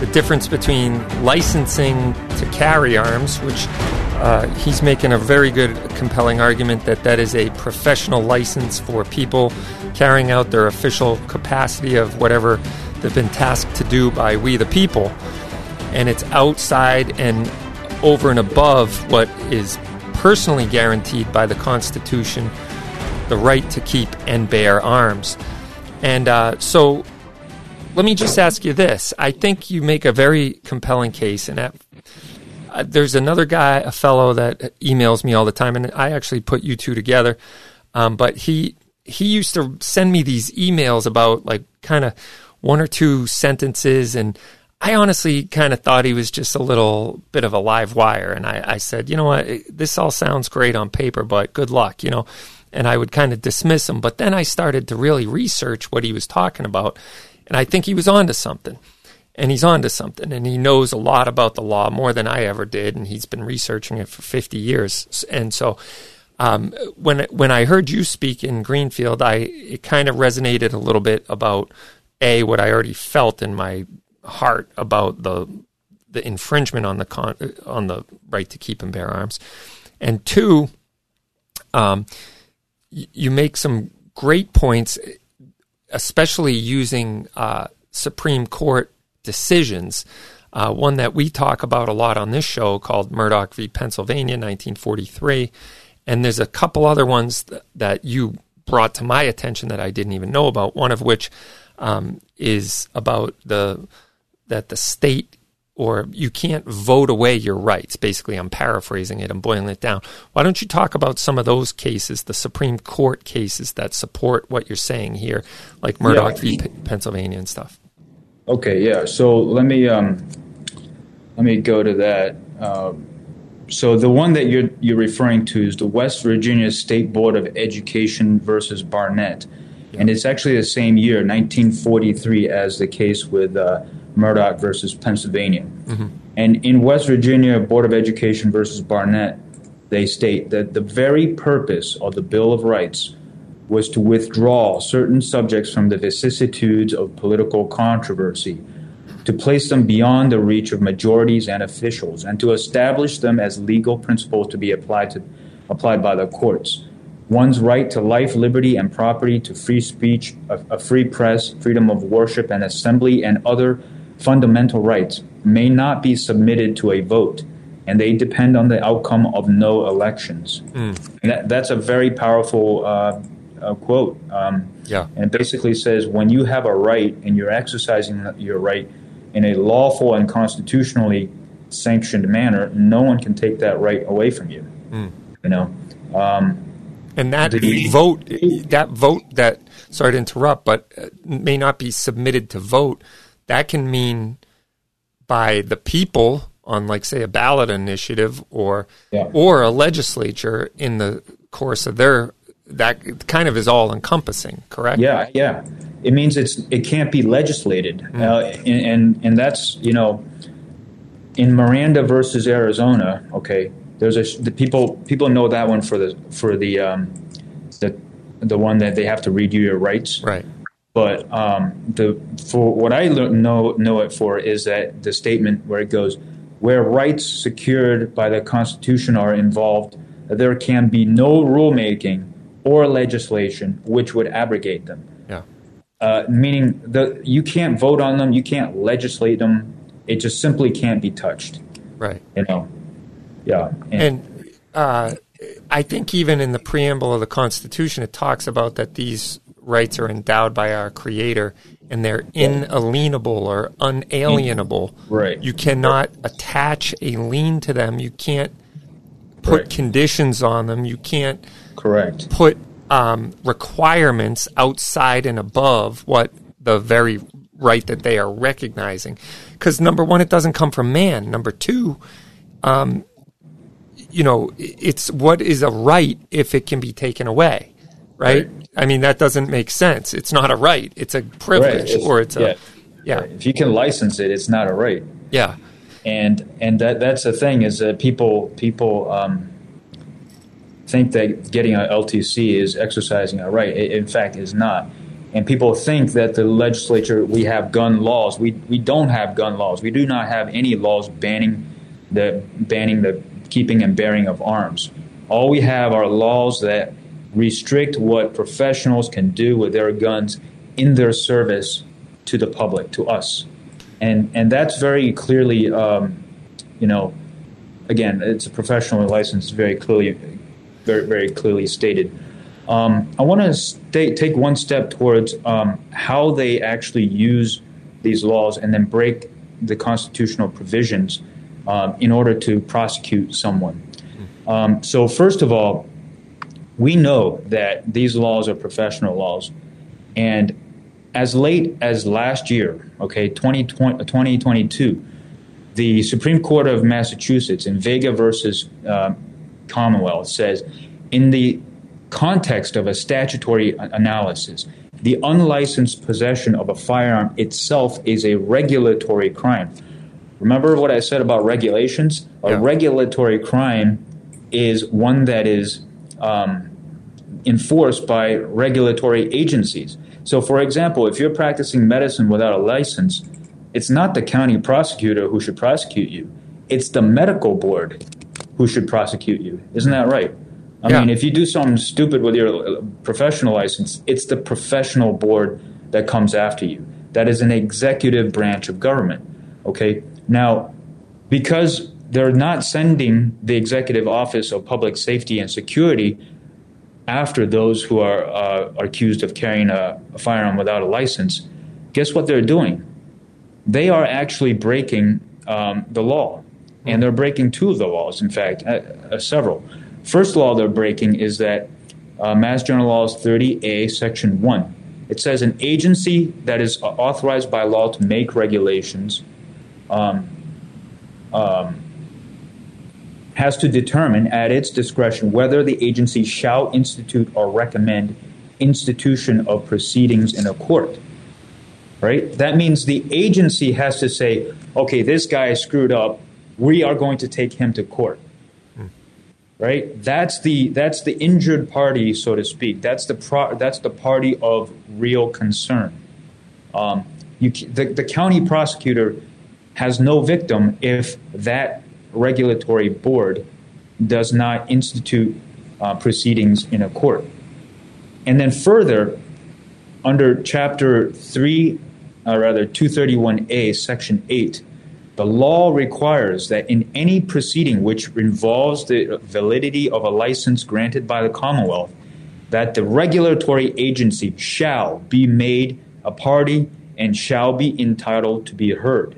the difference between licensing to carry arms, which uh, he's making a very good, compelling argument that that is a professional license for people carrying out their official capacity of whatever they've been tasked to do by we the people. And it's outside and over and above what is personally guaranteed by the Constitution, the right to keep and bear arms. And uh, so let me just ask you this. I think you make a very compelling case. And that, uh, there's another guy, a fellow that emails me all the time, and I actually put you two together. Um, but he he used to send me these emails about like kind of one or two sentences, and I honestly kind of thought he was just a little bit of a live wire. And I, I said, you know what, this all sounds great on paper, but good luck, you know. And I would kind of dismiss him. But then I started to really research what he was talking about, and I think he was onto something. And he's onto something, and he knows a lot about the law, more than I ever did, and he's been researching it for fifty years. And so um, when when I heard you speak in Greenfield, I it kind of resonated a little bit about, A, what I already felt in my heart about the the infringement on the con, on the right to keep and bear arms. And two, um, y- you make some great points, especially using uh, Supreme Court decisions. Uh, one that we talk about a lot on this show called Murdoch v. Pennsylvania, nineteen forty-three. And there's a couple other ones th- that you brought to my attention that I didn't even know about, one of which um, is about the that the state, or you can't vote away your rights. Basically, I'm paraphrasing it. I'm boiling it down. Why don't you talk about some of those cases, the Supreme Court cases that support what you're saying here, like Murdoch yeah. v. P- Pennsylvania and stuff? Okay, yeah. So let me um, let me go to that. Uh, so the one that you're you're referring to is the West Virginia State Board of Education versus Barnett, and it's actually the same year, nineteen forty-three, as the case with uh, Murdoch versus Pennsylvania. Mm-hmm. And in West Virginia Board of Education versus Barnett, they state that the very purpose of the Bill of Rights was to withdraw certain subjects from the vicissitudes of political controversy, to place them beyond the reach of majorities and officials, and to establish them as legal principles to be applied to, applied by the courts. One's right to life, liberty, and property, to free speech, a, a free press, freedom of worship and assembly, and other fundamental rights may not be submitted to a vote, and they depend on the outcome of no elections. Mm. And that, that's a very powerful uh A quote, um, yeah, and it basically says when you have a right and you're exercising your right in a lawful and constitutionally sanctioned manner, no one can take that right away from you. Mm. You know, um, and that the, vote, that vote, that sorry to interrupt, but may not be submitted to vote. That can mean by the people on, like, say, a ballot initiative, or yeah. or a legislature in the course of their. That kind of is all-encompassing, correct? Yeah, yeah. It means it's it can't be legislated, mm. uh, and, and and that's, you know, in Miranda versus Arizona. Okay, there's a the people people know that one for the for the um, the the one that they have to redo your rights, right? But um, the for what I know know it for is that the statement where it goes, where rights secured by the Constitution are involved, there can be no rulemaking or legislation which would abrogate them. Yeah. Uh, meaning the you can't vote on them, you can't legislate them. It just simply can't be touched. Right. You know. Yeah. And, and uh, I think even in the preamble of the Constitution, it talks about that these rights are endowed by our Creator, and they're inalienable or unalienable. Right. You cannot attach a lien to them. You can't put right. conditions on them. You can't Correct. put um, requirements outside and above what the very right that they are recognizing. Because, number one, it doesn't come from man. Number two, um, you know, it's what is a right if it can be taken away, right? right? I mean, that doesn't make sense. It's not a right. It's a privilege, right. it's, or it's yeah. a yeah. Right. If you can license it, it's not a right. Yeah, and and that that's the thing is that people people. Um, think that getting an L T C is exercising a right. It, in fact, is not. And people think that the legislature, we have gun laws. We we don't have gun laws. We do not have any laws banning the banning the keeping and bearing of arms. All we have are laws that restrict what professionals can do with their guns in their service to the public, to us. And and that's very clearly, um, you know, again, it's a professional license, very clearly. Very, very clearly stated. Um, I want to st- take one step towards um, how they actually use these laws and then break the constitutional provisions um, in order to prosecute someone. Um, so first of all, we know that these laws are professional laws. And as late as last year, okay, twenty twenty, twenty twenty-two, the Supreme Court of Massachusetts in Vega versus uh, Commonwealth says, in the context of a statutory analysis, the unlicensed possession of a firearm itself is a regulatory crime. Remember what I said about regulations? A yeah. regulatory crime is one that is um, enforced by regulatory agencies. So, for example, if you're practicing medicine without a license, it's not the county prosecutor who should prosecute you. It's the medical board who should prosecute you. Isn't that right? I yeah. mean, if you do something stupid with your professional license, it's the professional board that comes after you. That is an executive branch of government. Okay? Now, because they're not sending the Executive Office of Public Safety and Security after those who are, uh, are accused of carrying a, a firearm without a license, guess what they're doing? They are actually breaking um, the law, and they're breaking two of the laws, in fact, uh, uh, several. First law they're breaking is that uh, Mass General Laws thirty A, Section one. It says an agency that is authorized by law to make regulations um, um, has to determine at its discretion whether the agency shall institute or recommend institution of proceedings in a court. Right? That means the agency has to say, okay, this guy screwed up. We are going to take him to court. Right, that's the that's the injured party, so to speak. That's the pro, that's the party of real concern. Um, you, the, the county prosecutor has no victim if that regulatory board does not institute uh, proceedings in a court. And then further, under Chapter Three, or rather two thirty-one A, Section Eight. The law requires that in any proceeding which involves the validity of a license granted by the Commonwealth, that the regulatory agency shall be made a party and shall be entitled to be heard.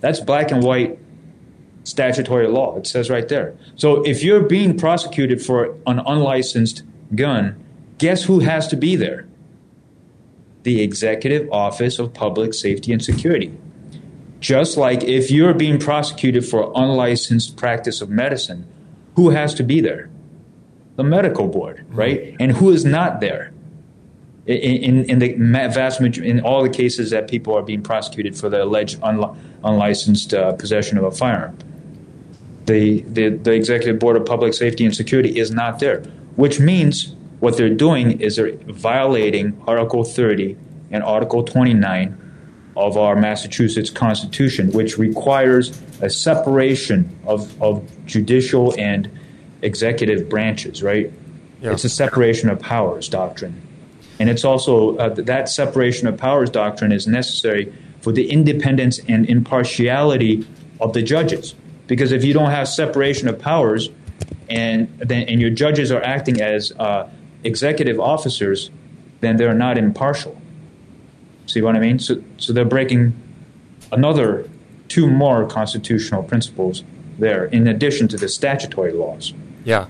That's black and white statutory law. It says right there. So if you're being prosecuted for an unlicensed gun, guess who has to be there? The Executive Office of Public Safety and Security. Just like if you're being prosecuted for unlicensed practice of medicine, who has to be there? The medical board, right? And who is not there? In, in, in the vast majority, in all the cases that people are being prosecuted for the alleged unli- unlicensed uh, possession of a firearm, the, the the Executive Board of Public Safety and Security is not there, which means what they're doing is they're violating Article thirty and Article twenty-nine of our Massachusetts Constitution, which requires a separation of, of judicial and executive branches, right? Yeah. It's a separation of powers doctrine. And it's also uh, that separation of powers doctrine is necessary for the independence and impartiality of the judges. Because if you don't have separation of powers and then and your judges are acting as uh, executive officers, then they're not impartial. See what I mean? So, so they're breaking another two more constitutional principles there, in addition to the statutory laws. Yeah.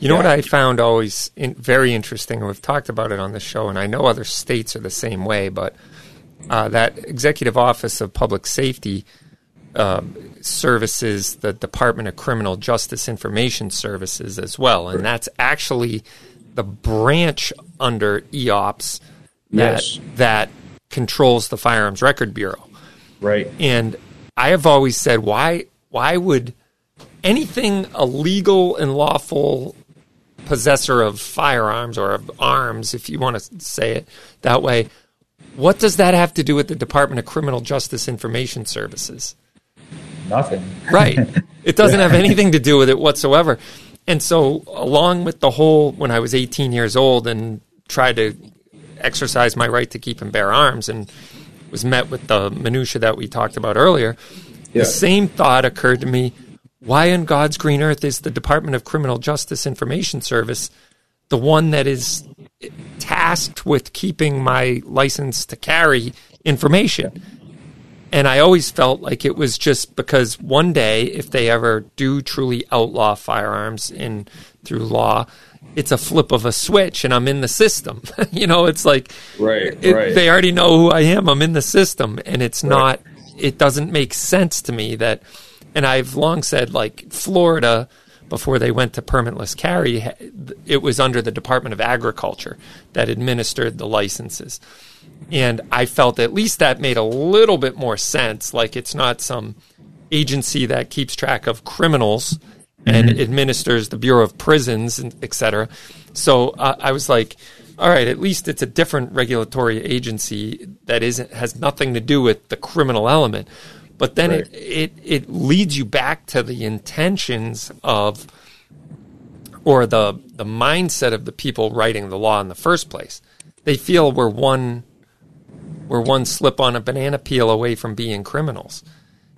You know yeah. what I found always in, very interesting, and we've talked about it on the show, and I know other states are the same way, but uh, that Executive Office of Public Safety uh, services the Department of Criminal Justice Information Services as well, and that's actually the branch under E O P S that yes. that controls the Firearms Record Bureau. Right. And I have always said, why why would anything a legal and lawful possessor of firearms or of arms, if you want to say it that way, what does that have to do with the Department of Criminal Justice Information Services? Nothing. Right. It doesn't have anything to do with it whatsoever. And so along with the whole, when I was eighteen years old and tried to exercise my right to keep and bear arms and was met with the minutia that we talked about earlier, yeah. the same thought occurred to me. Why on God's green earth is the Department of Criminal Justice Information Service the one that is tasked with keeping my license to carry information? And I always felt like it was just because one day, if they ever do truly outlaw firearms in through law, it's a flip of a switch and I'm in the system. You know, it's like, right, it, right. They already know who I am. I'm in the system, and it's right. not, it doesn't make sense to me that, and I've long said, like, Florida, before they went to permitless carry, it was under the Department of Agriculture that administered the licenses. And I felt at least that made a little bit more sense. Like, it's not some agency that keeps track of criminals and mm-hmm. administers the Bureau of Prisons, and et cetera. So uh, I was like, all right, at least it's a different regulatory agency that isn't has nothing to do with the criminal element. But then right. it, it, it leads you back to the intentions of or the the mindset of the people writing the law in the first place. They feel we're one we're one slip on a banana peel away from being criminals.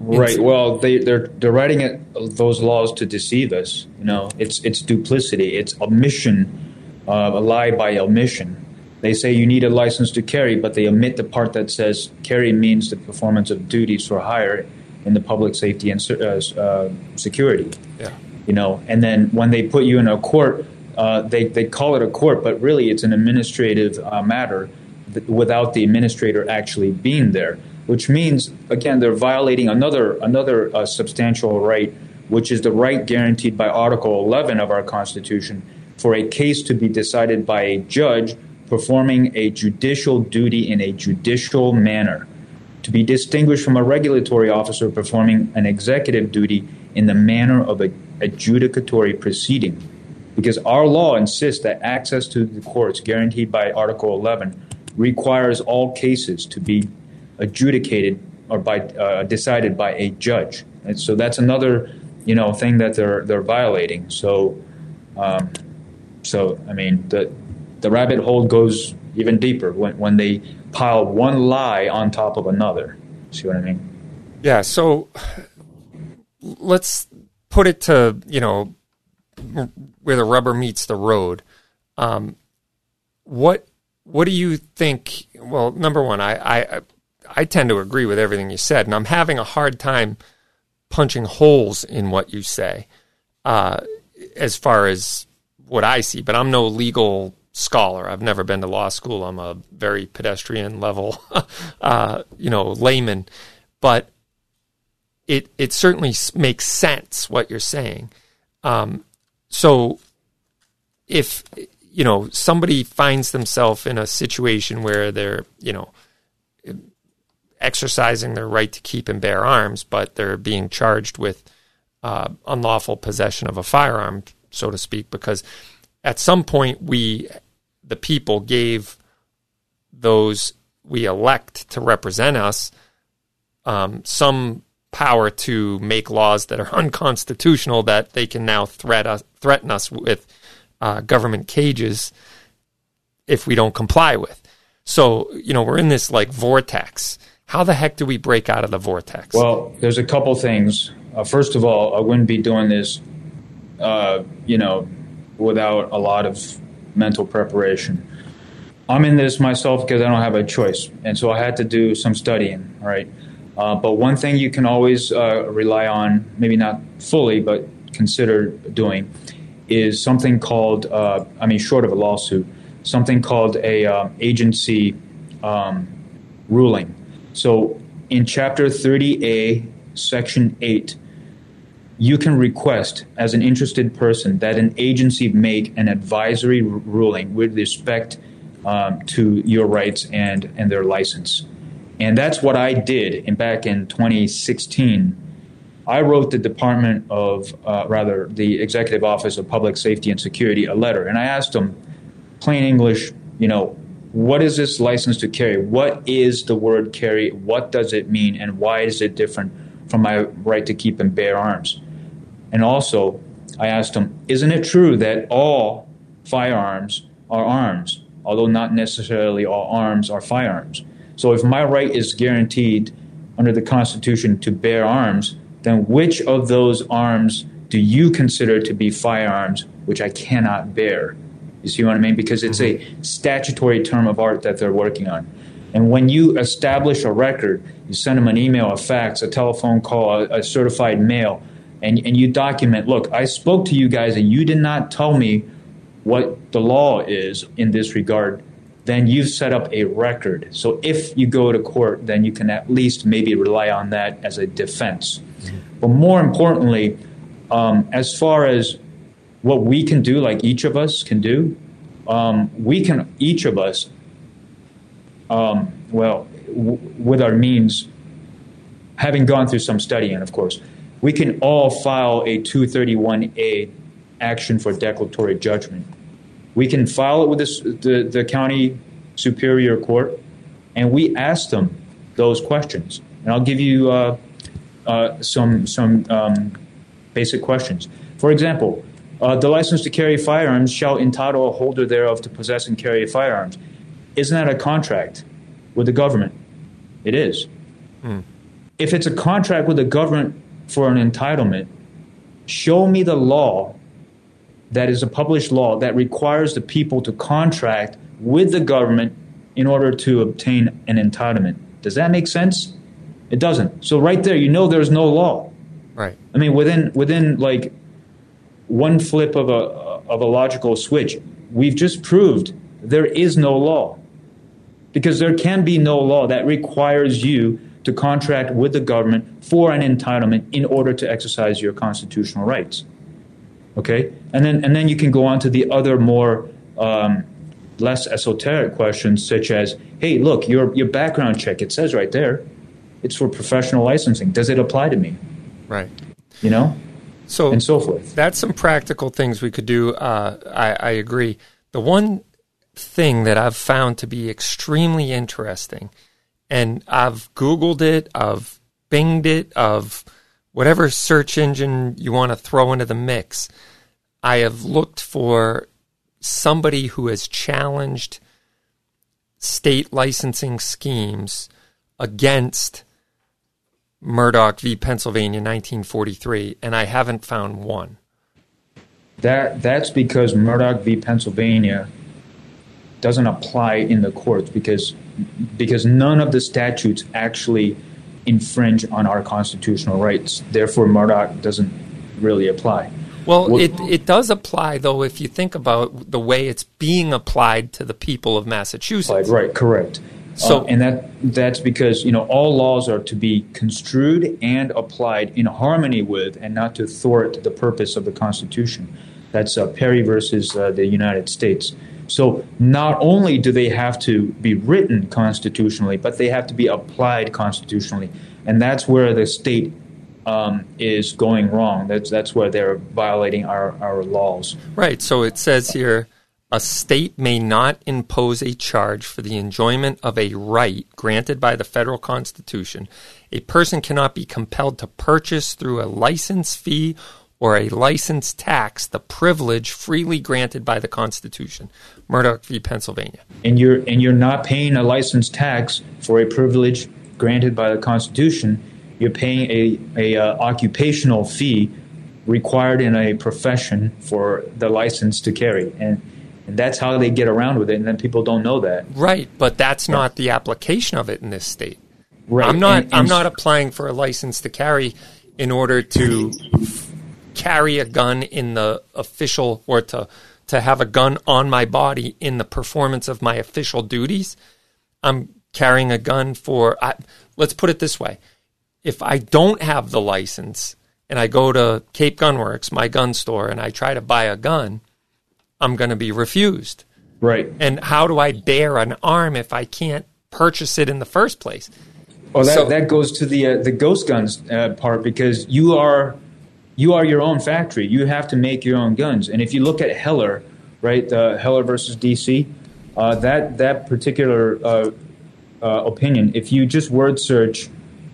Right. It's, well, they they're they're writing it, those laws to deceive us. You know, it's it's duplicity. It's omission, uh, a lie by omission. They say you need a license to carry, but they omit the part that says carry means the performance of duties for hire in the public safety and uh, security. Yeah. You know, and then when they put you in a court, uh, they they call it a court, but really it's an administrative uh, matter th- without the administrator actually being there. Which means, again, they're violating another another uh, substantial right, which is the right guaranteed by Article eleven of our Constitution for a case to be decided by a judge performing a judicial duty in a judicial manner, to be distinguished from a regulatory officer performing an executive duty in the manner of a adjudicatory proceeding. Because our law insists that access to the courts guaranteed by Article eleven requires all cases to be adjudicated or by uh, decided by a judge. And so that's another, you know, thing that they're they're violating. So, um, so I mean, the the rabbit hole goes even deeper when when they pile one lie on top of another. See what I mean? Yeah. So let's put it to, you know, where the rubber meets the road. Um, what what do you think? Well, number one, I. I I tend to agree with everything you said, and I'm having a hard time punching holes in what you say uh, as far as what I see, but I'm no legal scholar. I've never been to law school. I'm a very pedestrian level, uh, you know, layman, but it, it certainly makes sense what you're saying. Um, so if, you know, somebody finds themselves in a situation where they're, you know, exercising their right to keep and bear arms, but they're being charged with uh, unlawful possession of a firearm, so to speak, because at some point we, the people, gave those we elect to represent us um, some power to make laws that are unconstitutional that they can now threat us, threaten us with uh, government cages if we don't comply with. So, you know, we're in this like vortex. How the heck do we break out of the vortex? Well, there's a couple things. Uh, first of all, I wouldn't be doing this, uh, you know, without a lot of mental preparation. I'm in this myself because I don't have a choice. And so I had to do some studying, right? Uh, but one thing you can always uh, rely on, maybe not fully, but consider doing, is something called, uh, I mean, short of a lawsuit, something called a uh, agency um, ruling. So in Chapter thirty A, Section eight, you can request as an interested person that an agency make an advisory r- ruling with respect um, to your rights and, and their license. And that's what I did in, back in twenty sixteen. I wrote the Department of, uh, rather, the Executive Office of Public Safety and Security a letter, and I asked them, plain English, you know, what is this license to carry? What is the word carry? What does it mean? And why is it different from my right to keep and bear arms? And also, I asked them, isn't it true that all firearms are arms, although not necessarily all arms are firearms? So if my right is guaranteed under the Constitution to bear arms, then which of those arms do you consider to be firearms which I cannot bear? You see what I mean? Because it's a statutory term of art that they're working on. And when you establish a record, you send them an email, a fax, a telephone call, a, a certified mail, and, and you document, look, I spoke to you guys and you did not tell me what the law is in this regard, then you've set up a record. So if you go to court, then you can at least maybe rely on that as a defense. But more importantly, um, as far as what we can do, like each of us can do, um, we can, each of us, um, well, w- with our means, having gone through some studying, of course, we can all file a two thirty-one A action for declaratory judgment. We can file it with this, the, the county superior court, and we ask them those questions. And I'll give you uh, uh, some some um, basic questions. For example, uh, the license to carry firearms shall entitle a holder thereof to possess and carry firearms. Isn't that a contract with the government? It is. Mm. If it's a contract with the government for an entitlement, show me the law that is a published law that requires the people to contract with the government in order to obtain an entitlement. Does that make sense? It doesn't. So right there, you know there's no law. Right. I mean, within within like one flip of a of a logical switch, we've just proved there is no law, because there can be no law that requires you to contract with the government for an entitlement in order to exercise your constitutional rights. Okay, and then and then you can go on to the other more um, less esoteric questions, such as, hey, look, your your background check, it says right there, it's for professional licensing. Does it apply to me? Right. You know, so and so forth. That's some practical things we could do. Uh, I, I agree. The one thing that I've found to be extremely interesting, and I've Googled it, I've Binged it, I've whatever search engine you want to throw into the mix, I have looked for somebody who has challenged state licensing schemes against Murdoch v. Pennsylvania, nineteen forty-three, and I haven't found one. That that's because Murdoch v. Pennsylvania doesn't apply in the courts, because because none of the statutes actually infringe on our constitutional rights. Therefore, Murdoch doesn't really apply. Well, well, it it does apply, though, if you think about the way it's being applied to the people of Massachusetts. Right, correct. So, uh, and that that's because, you know, all laws are to be construed and applied in harmony with and not to thwart the purpose of the Constitution. That's uh, Perry versus uh, the United States. So not only do they have to be written constitutionally, but they have to be applied constitutionally. And that's where the state um, is going wrong. That's that's where they're violating our, our laws. Right. So it says here, a state may not impose a charge for the enjoyment of a right granted by the federal Constitution. A person cannot be compelled to purchase through a license fee or a license tax the privilege freely granted by the Constitution. Murdoch v. Pennsylvania. And you're and you're not paying a license tax for a privilege granted by the Constitution. You're paying a, a uh, occupational fee required in a profession for the license to carry. And and that's how they get around with it, and then people don't know that. Right, but that's yeah. not the application of it in this state. Right. I'm not and, and I'm not applying for a license to carry in order to carry a gun in the official, or to, to have a gun on my body in the performance of my official duties. I'm carrying a gun for, I, let's put it this way. If I don't have the license and I go to Cape Gunworks, my gun store, and I try to buy a gun, I'm going to be refused. Right. And how do I bear an arm if I can't purchase it in the first place? Well, that, so, that goes to the, uh, the ghost guns uh, part, because you are... You are your own factory. You have to make your own guns. And if you look at Heller, right, uh, Heller versus D C, uh, that that particular uh, uh, opinion, if you just word search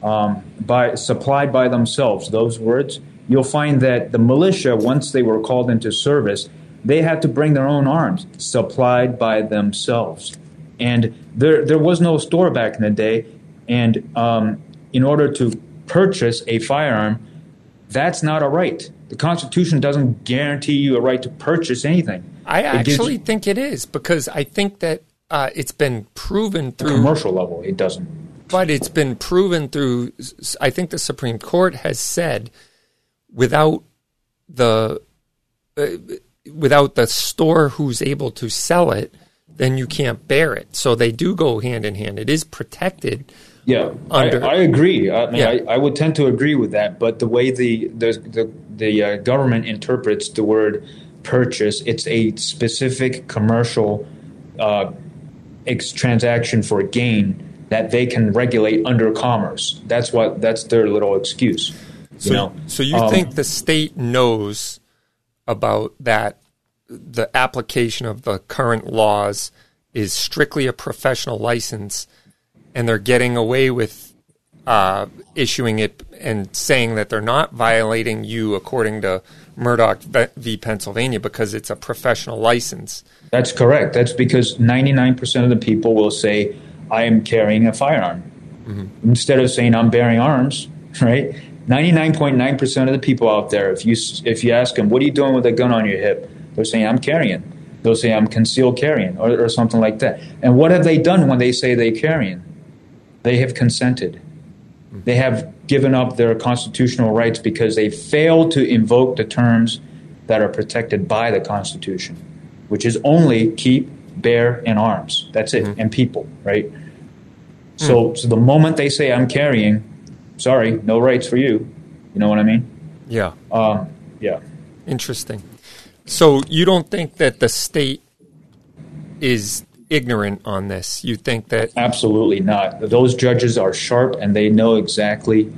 um, by supplied by themselves, those words, you'll find that the militia, once they were called into service, they had to bring their own arms, supplied by themselves. And there there was no store back in the day. And um, in order to purchase a firearm, that's not a right. The Constitution doesn't guarantee you a right to purchase anything. I it actually gives, think it is, because I think that uh, it's been proven through... The commercial level, it doesn't. But it's been proven through... I think the Supreme Court has said, without the... Uh, without the store who's able to sell it, then you can't bear it. So they do go hand in hand. It is protected. Yeah, under. I, I agree. I mean, yeah. I, I would tend to agree with that. But the way the the the, the uh, government interprets the word purchase, it's a specific commercial uh, ex- transaction for gain that they can regulate under commerce. That's what that's their little excuse. You so, know? so you um, think the state knows about that? The application of the current laws is strictly a professional license, and they're getting away with uh, issuing it and saying that they're not violating you according to Murdoch v. Pennsylvania because it's a professional license. That's correct. That's because ninety-nine percent of the people will say, I am carrying a firearm. Mm-hmm. Instead of saying I'm bearing arms, right? ninety-nine point nine percent of the people out there, if you if you ask them, what are you doing with a gun on your hip? They're saying, I'm carrying. They'll say, I'm concealed carrying or, or something like that. And what have they done when they say they're carrying? They have consented. They have given up their constitutional rights because they failed to invoke the terms that are protected by the Constitution, which is only keep, bear, and arms. That's it, mm-hmm. and people, right? So, mm. so the moment they say, I'm carrying, sorry, no rights for you. You know what I mean? Yeah. Um, yeah. Interesting. So you don't think that the state is ignorant on this? You think that... Absolutely not. Those judges are sharp, and they know exactly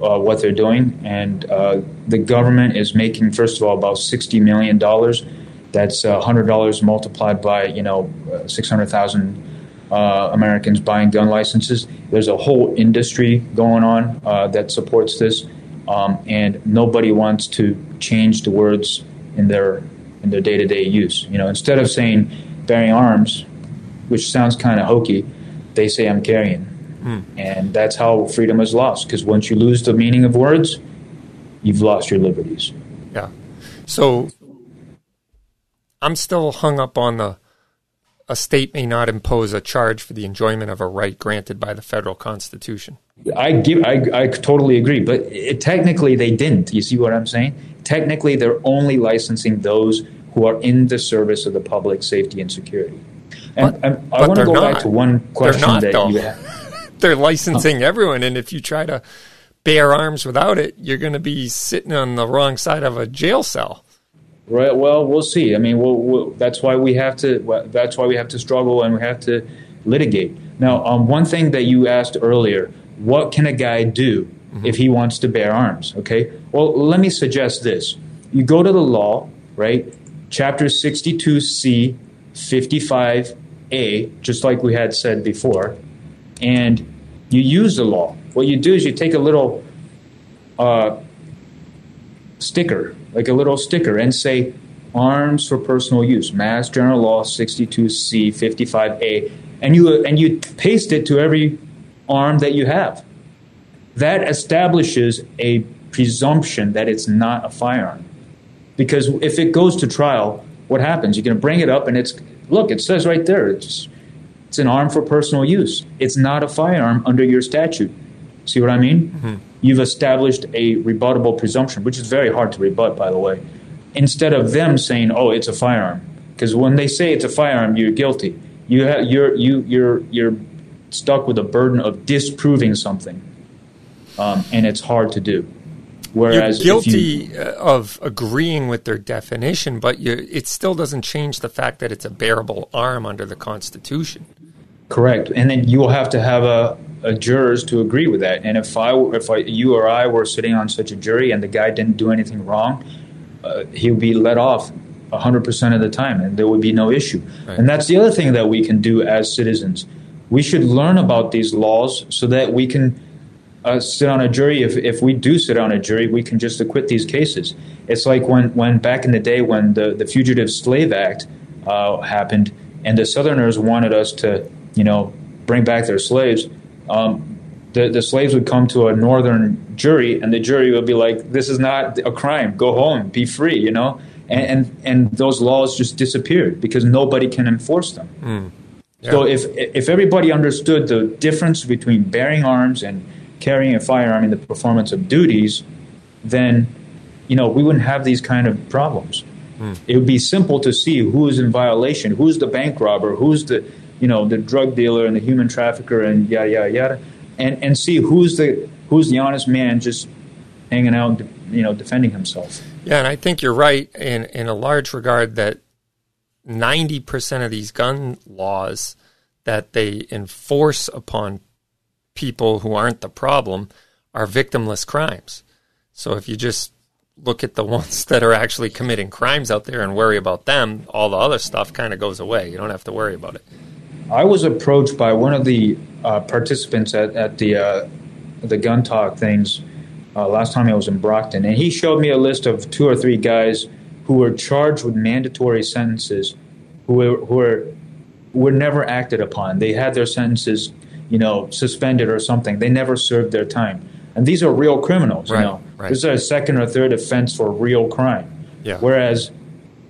uh, what they're doing. And uh, the government is making, first of all, about sixty million dollars. That's uh, one hundred dollars multiplied by, you know, six hundred thousand uh, Americans buying gun licenses. There's a whole industry going on uh, that supports this, um, and nobody wants to change the words in their in their day-to-day use. You know, instead of saying bearing arms, which sounds kind of hokey, they say I'm carrying. Mm. And that's how freedom is lost, because once you lose the meaning of words, you've lost your liberties. Yeah. So I'm still hung up on the a state may not impose a charge for the enjoyment of a right granted by the federal Constitution. I give, I, I totally agree, but it, technically they didn't. You see what I'm saying? Technically, they're only licensing those who are in the service of the public safety and security. And but, I, I want to go not. back to one question not, that though. you have. They're licensing oh. everyone, and if you try to bear arms without it, you're going to be sitting on the wrong side of a jail cell. Right. Well, we'll see. I mean, we'll, we'll, that's why we have to. That's why we have to struggle, and we have to litigate. Now, um, one thing that you asked earlier. What can a guy do mm-hmm. if he wants to bear arms? Okay. Well, let me suggest this. You go to the law, right? Chapter sixty-two C, fifty-five A, just like we had said before, and you use the law. What you do is you take a little uh, sticker, like a little sticker, and say arms for personal use, Mass General Law sixty-two C, fifty-five A, and you and you paste it to every arm that you have. That establishes a presumption that it's not a firearm, because if it goes to trial, what happens? You're going to bring it up, and it's look, it says right there, it's it's an arm for personal use. It's not a firearm under your statute. See what I mean? Mm-hmm. You've established a rebuttable presumption, which is very hard to rebut, by the way. Instead of them saying, "Oh, it's a firearm," because when they say it's a firearm, you're guilty. You have you're you you're you're stuck with a burden of disproving something, um, and it's hard to do. Whereas you're guilty you, of agreeing with their definition, but you, it still doesn't change the fact that it's a bearable arm under the Constitution. Correct, and then you will have to have a, a jurors to agree with that. And if I, if I, you or I were sitting on such a jury, and the guy didn't do anything wrong, uh, he'll be let off one hundred percent of the time, and there would be no issue. Right. And that's the other thing that we can do as citizens. We should learn about these laws so that we can uh, sit on a jury. If if we do sit on a jury, we can just acquit these cases. It's like when, when back in the day when the, the Fugitive Slave Act uh, happened and the Southerners wanted us to, you know, bring back their slaves, um, the, the slaves would come to a Northern jury and the jury would be like, this is not a crime. Go home. Be free, you know. And, and, and those laws just disappeared because nobody can enforce them. Mm. Yeah. So if if everybody understood the difference between bearing arms and carrying a firearm in the performance of duties, then, you know, we wouldn't have these kind of problems. Mm. It would be simple to see who is in violation, who's the bank robber, who's the, you know, the drug dealer and the human trafficker and yada, yada, yada, and, and see who's the who's the honest man just hanging out, you know, defending himself. Yeah, and I think you're right in, in a large regard that ninety percent of these gun laws that they enforce upon people who aren't the problem are victimless crimes. So if you just look at the ones that are actually committing crimes out there and worry about them, all the other stuff kind of goes away. You don't have to worry about it. I was approached by one of the uh, participants at, at the uh, the gun talk things uh, last time I was in Brockton, and he showed me a list of two or three guys who were charged with mandatory sentences who were, who were, were never acted upon. They had their sentences, you know, suspended or something. They never served their time. And these are real criminals, right, you know. Right. This is a second or third offense for real crime. Yeah. Whereas,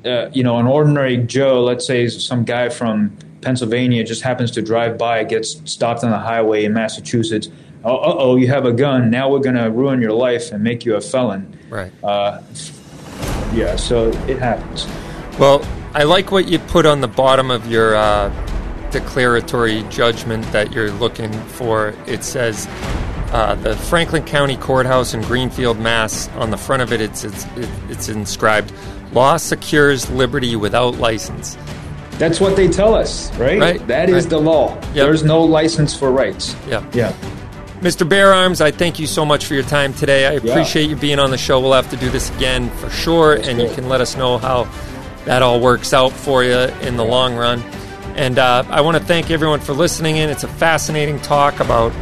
uh, you know, an ordinary Joe, let's say some guy from Pennsylvania just happens to drive by, gets stopped on the highway in Massachusetts. Oh, uh-oh, you have a gun. Now we're going to ruin your life and make you a felon. Right. Uh, yeah, so it happens. Well, I like what you put on the bottom of your uh, declaratory judgment that you're looking for. It says... Uh, the Franklin County Courthouse in Greenfield, Mass. On the front of it, it's it's it's inscribed, "Law secures liberty without license." That's what they tell us, right? Right. That is right. The law. Yep. There's no license for rights. Yeah. Yeah. Mister Bear Arms, I thank you so much for your time today. I appreciate yeah. you being on the show. We'll have to do this again for sure, That's and good. You can let us know how that all works out for you in the yeah. long run. And uh, I want to thank everyone for listening in. It's a fascinating talk about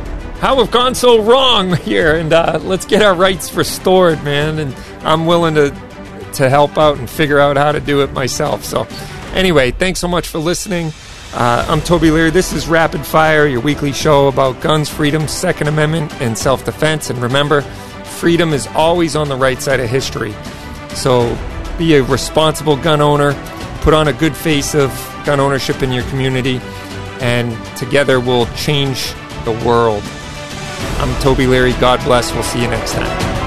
how we've gone so wrong here, and uh, let's get our rights restored, man. And I'm willing to to help out and figure out how to do it myself. So anyway, thanks so much for listening. Uh, I'm Toby Leary. This is Rapid Fire, your weekly show about guns, freedom, Second Amendment, and self-defense. And remember, freedom is always on the right side of history. So be a responsible gun owner. Put on a good face of gun ownership in your community, and together we'll change the world. I'm Toby Leary. God bless. We'll see you next time.